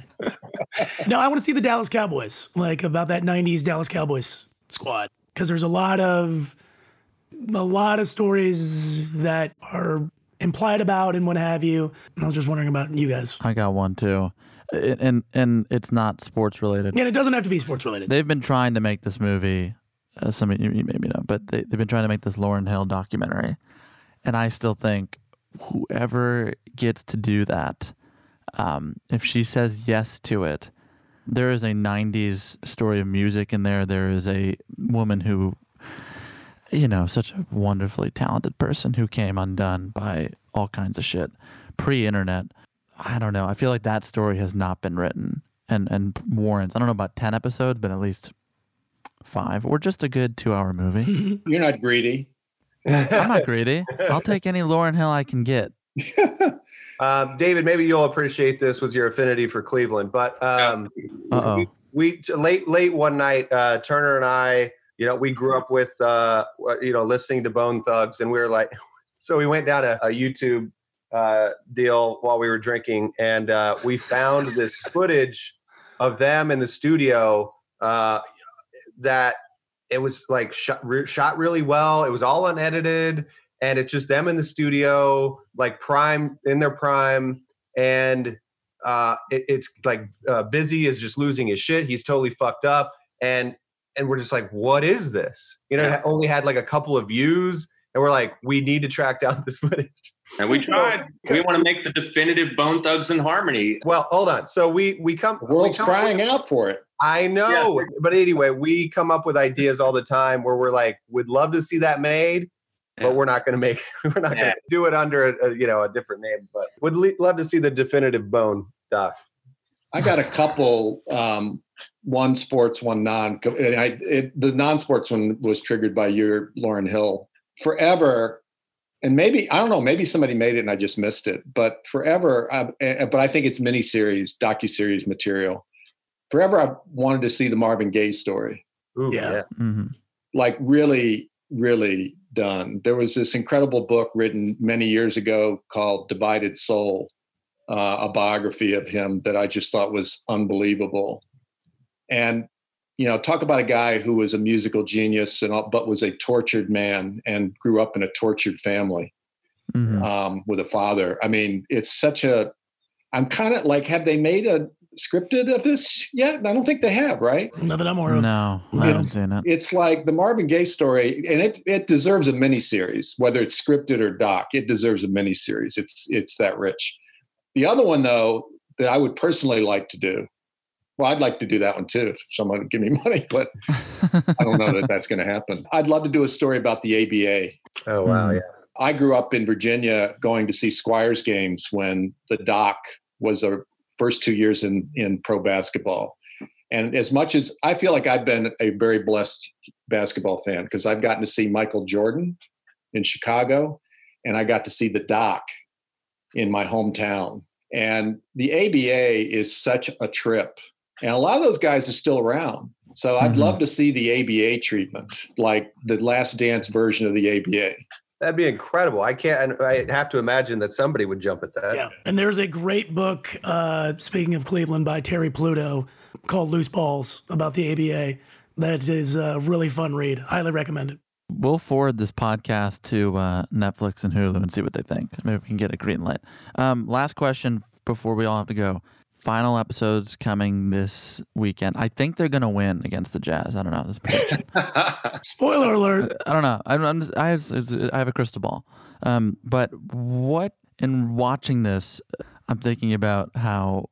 No, I want to see the Dallas Cowboys, like about that 90s Dallas Cowboys squad, because there's a lot of a lot of stories that are implied about and what have you. And I was just wondering about you guys. I got one too. And it's not sports related. Yeah, it doesn't have to be sports related. They've been trying to make this movie, some of you maybe know, but they've been trying to make this Lauryn Hill documentary. And I still think whoever gets to do that, if she says yes to it, there is a 90s story of music in there. There is a woman who, you know, such a wonderfully talented person who came undone by all kinds of shit pre-internet. I don't know. I feel like that story has not been written and warrants, I don't know about 10 episodes, but at least 5 or just a good 2-hour movie. You're not greedy. I'm not greedy. I'll take any Lauryn Hill I can get. David, maybe you'll appreciate this with your affinity for Cleveland, but we late one night, Turner and I, you know, we grew up with, you know, listening to Bone Thugs, and we were like, so we went down a YouTube deal while we were drinking, and we found this footage of them in the studio that it was like shot really well. It was all unedited, and it's just them in the studio, like in their prime, and it's like Busy is just losing his shit. He's totally fucked up, and we're just like, what is this? You know, it only had like a couple of views, and we're like, we need to track down this footage. And we tried. We want to make the definitive Bone Thugs in Harmony. Well, hold on. So we come. The world's crying out for it. I know. Yeah. But anyway, we come up with ideas all the time where we're like, we'd love to see that made, but we're not going to make. We're not going to do it under a different name. But would love to see the definitive Bone doc. I got a couple. One sports, one non. And the non-sports one was triggered by your Lauryn Hill forever. And maybe, I don't know, maybe somebody made it and I just missed it. But forever, but I think it's miniseries, docuseries material. Forever, I wanted to see the Marvin Gaye story. Ooh, yeah. Mm-hmm. Like really, really done. There was this incredible book written many years ago called Divided Soul, a biography of him that I just thought was unbelievable. And, you know, talk about a guy who was a musical genius but was a tortured man and grew up in a tortured family with a father. I mean, it's such a, I'm kind of like, have they made a scripted of this yet? I don't think they have, right? Not that I'm aware of. No, I haven't seen it. It's like the Marvin Gaye story, and it deserves a miniseries, whether it's scripted or doc, it deserves a miniseries. It's that rich. The other one though, that I would personally like to do, well, I'd like to do that one too, if someone would give me money, but I don't know that that's going to happen. I'd love to do a story about the ABA. Oh, wow, yeah. I grew up in Virginia going to see Squires games when the doc was our first 2 years in pro basketball. And as much as I feel like I've been a very blessed basketball fan, because I've gotten to see Michael Jordan in Chicago, and I got to see the doc in my hometown. And the ABA is such a trip. And a lot of those guys are still around. So I'd love to see the ABA treatment, like the Last Dance version of the ABA. That'd be incredible. I have to imagine that somebody would jump at that. Yeah. And there's a great book, speaking of Cleveland, by Terry Pluto called Loose Balls about the ABA. That is a really fun read. Highly recommend it. We'll forward this podcast to Netflix and Hulu and see what they think. Maybe we can get a green light. Last question before we all have to go. Final episode's coming this weekend. I think they're going to win against the Jazz. I don't know. This spoiler alert. I don't know. I have a crystal ball. But what in watching this, I'm thinking about how,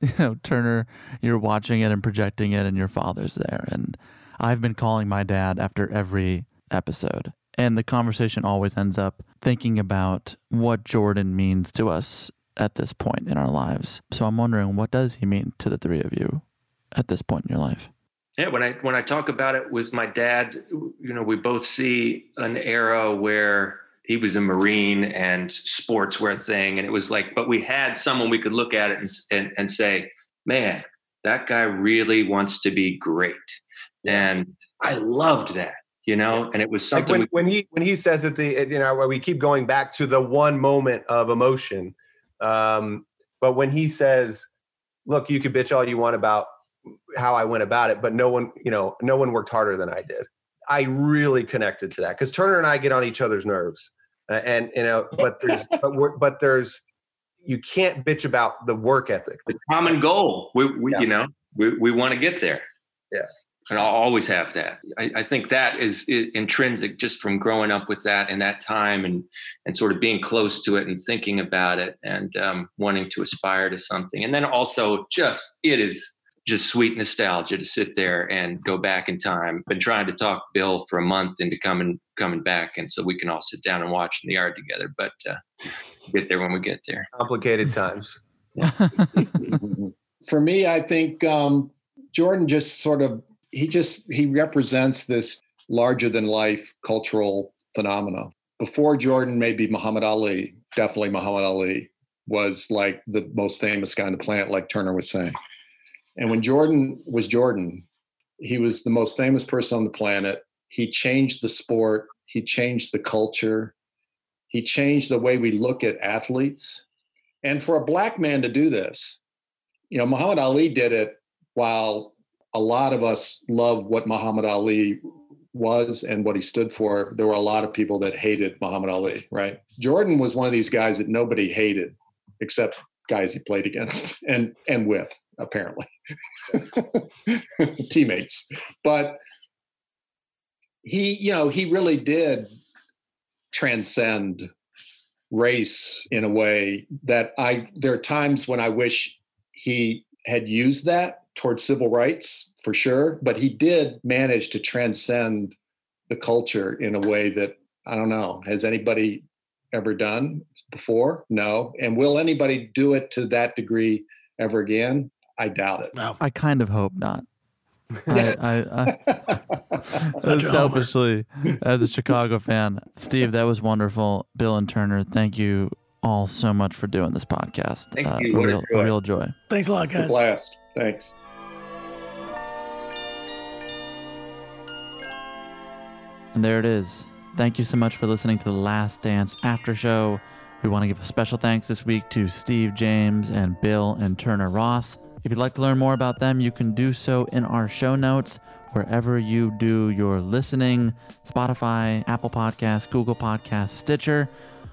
you know, Turner, you're watching it and projecting it and your father's there. And I've been calling my dad after every episode. And the conversation always ends up thinking about what Jordan means to us at this point in our lives. So I'm wondering, what does he mean to the three of you at this point in your life? Yeah, when I talk about it with my dad, you know, we both see an era where he was a Marine and sports were a thing. And it was like, but we had someone we could look at it and say, man, that guy really wants to be great. And I loved that. You know, and it was something like when he says that we keep going back to the one moment of emotion. But when he says, look, you could bitch all you want about how I went about it, but no one worked harder than I did. I really connected to that because Turner and I get on each other's nerves, and you know, but you can't bitch about the work ethic. The common goal, we you know, we want to get there. Yeah, and I'll always have that. I think that is intrinsic just from growing up with that and that time and sort of being close to it and thinking about it and wanting to aspire to something. And then also just it is. Just sweet nostalgia to sit there and go back in time. Been trying to talk Bill for a month into coming back, and so we can all sit down and watch in the yard together. But get there when we get there. Complicated times. Yeah. For me, I think Jordan just sort of he represents this larger than life cultural phenomena. Before Jordan, maybe Muhammad Ali. Definitely Muhammad Ali was like the most famous guy on the planet, like Turner was saying. And when Jordan was Jordan, he was the most famous person on the planet. He changed the sport. He changed the culture. He changed the way we look at athletes. And for a black man to do this, you know, Muhammad Ali did it while a lot of us love what Muhammad Ali was and what he stood for. There were a lot of people that hated Muhammad Ali, right? Jordan was one of these guys that nobody hated except guys he played against and with. Apparently, teammates, but he really did transcend race in a way that there are times when I wish he had used that towards civil rights for sure, but he did manage to transcend the culture in a way that, I don't know, has anybody ever done before? No. And will anybody do it to that degree ever again? I doubt it. Wow. I kind of hope not. I selfishly, as a Chicago fan, Steve, that was wonderful. Bill and Turner, thank you all so much for doing this podcast. Thank you. A real joy. Thanks a lot, guys. Blast. Thanks. And there it is. Thank you so much for listening to The Last Dance After Show. We want to give a special thanks this week to Steve James and Bill and Turner Ross. If you'd like to learn more about them, you can do so in our show notes, wherever you do your listening, Spotify, Apple Podcasts, Google Podcasts, Stitcher.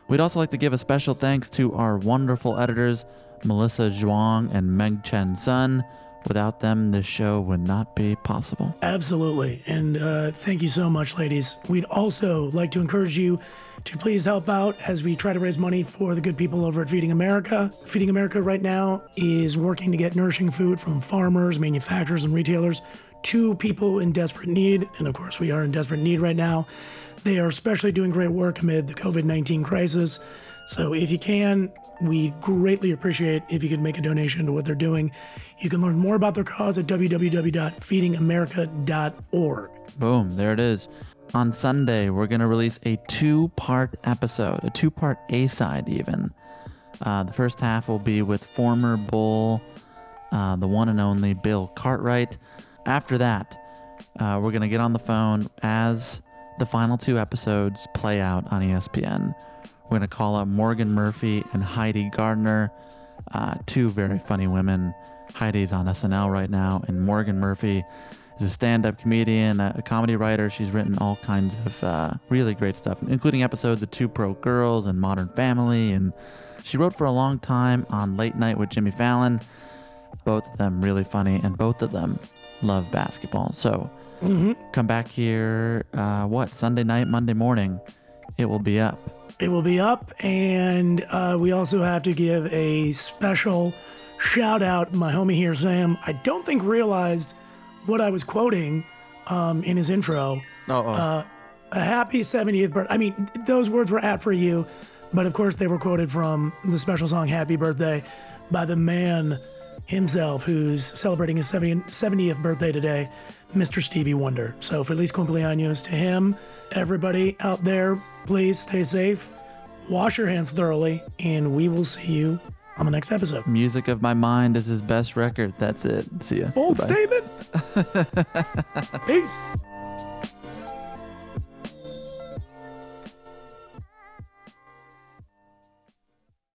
We'd also like to give a special thanks to our wonderful editors, Melissa Zhuang and Meg Chen Sun. Without them, this show would not be possible. Absolutely. And thank you so much, ladies. We'd also like to encourage you to please help out as we try to raise money for the good people over at Feeding America. Feeding America right now is working to get nourishing food from farmers, manufacturers, and retailers to people in desperate need. And of course, we are in desperate need right now. They are especially doing great work amid the COVID-19 crisis. So if you can, we greatly appreciate if you could make a donation to what they're doing. You can learn more about their cause at www.feedingamerica.org. Boom, there it is. On Sunday, we're going to release a two-part episode, a two-part A-side even. The first half will be with former Bull, the one and only Bill Cartwright. After that, we're going to get on the phone as the final two episodes play out on ESPN. We're going to call up Morgan Murphy and Heidi Gardner, two very funny women. Heidi's on SNL right now, and Morgan Murphy is a stand-up comedian, a comedy writer. She's written all kinds of really great stuff, including episodes of Two Pro Girls and Modern Family. And she wrote for a long time on Late Night with Jimmy Fallon. Both of them really funny, and both of them love basketball. So come back here, Sunday night, Monday morning. It will be up. It will be up, and we also have to give a special shout out. My homie here, Sam, I don't think realized what I was quoting in his intro. A happy 70th birthday. I mean, those words were apt for you, but of course they were quoted from the special song Happy Birthday by the man himself who's celebrating his 70th birthday today, Mr. Stevie Wonder. So feliz cumpleaños to him. Everybody out there, please stay safe, wash your hands thoroughly, and we will see you on the next episode. Music of My Mind is his best record. That's it. See ya. Bold statement. Peace.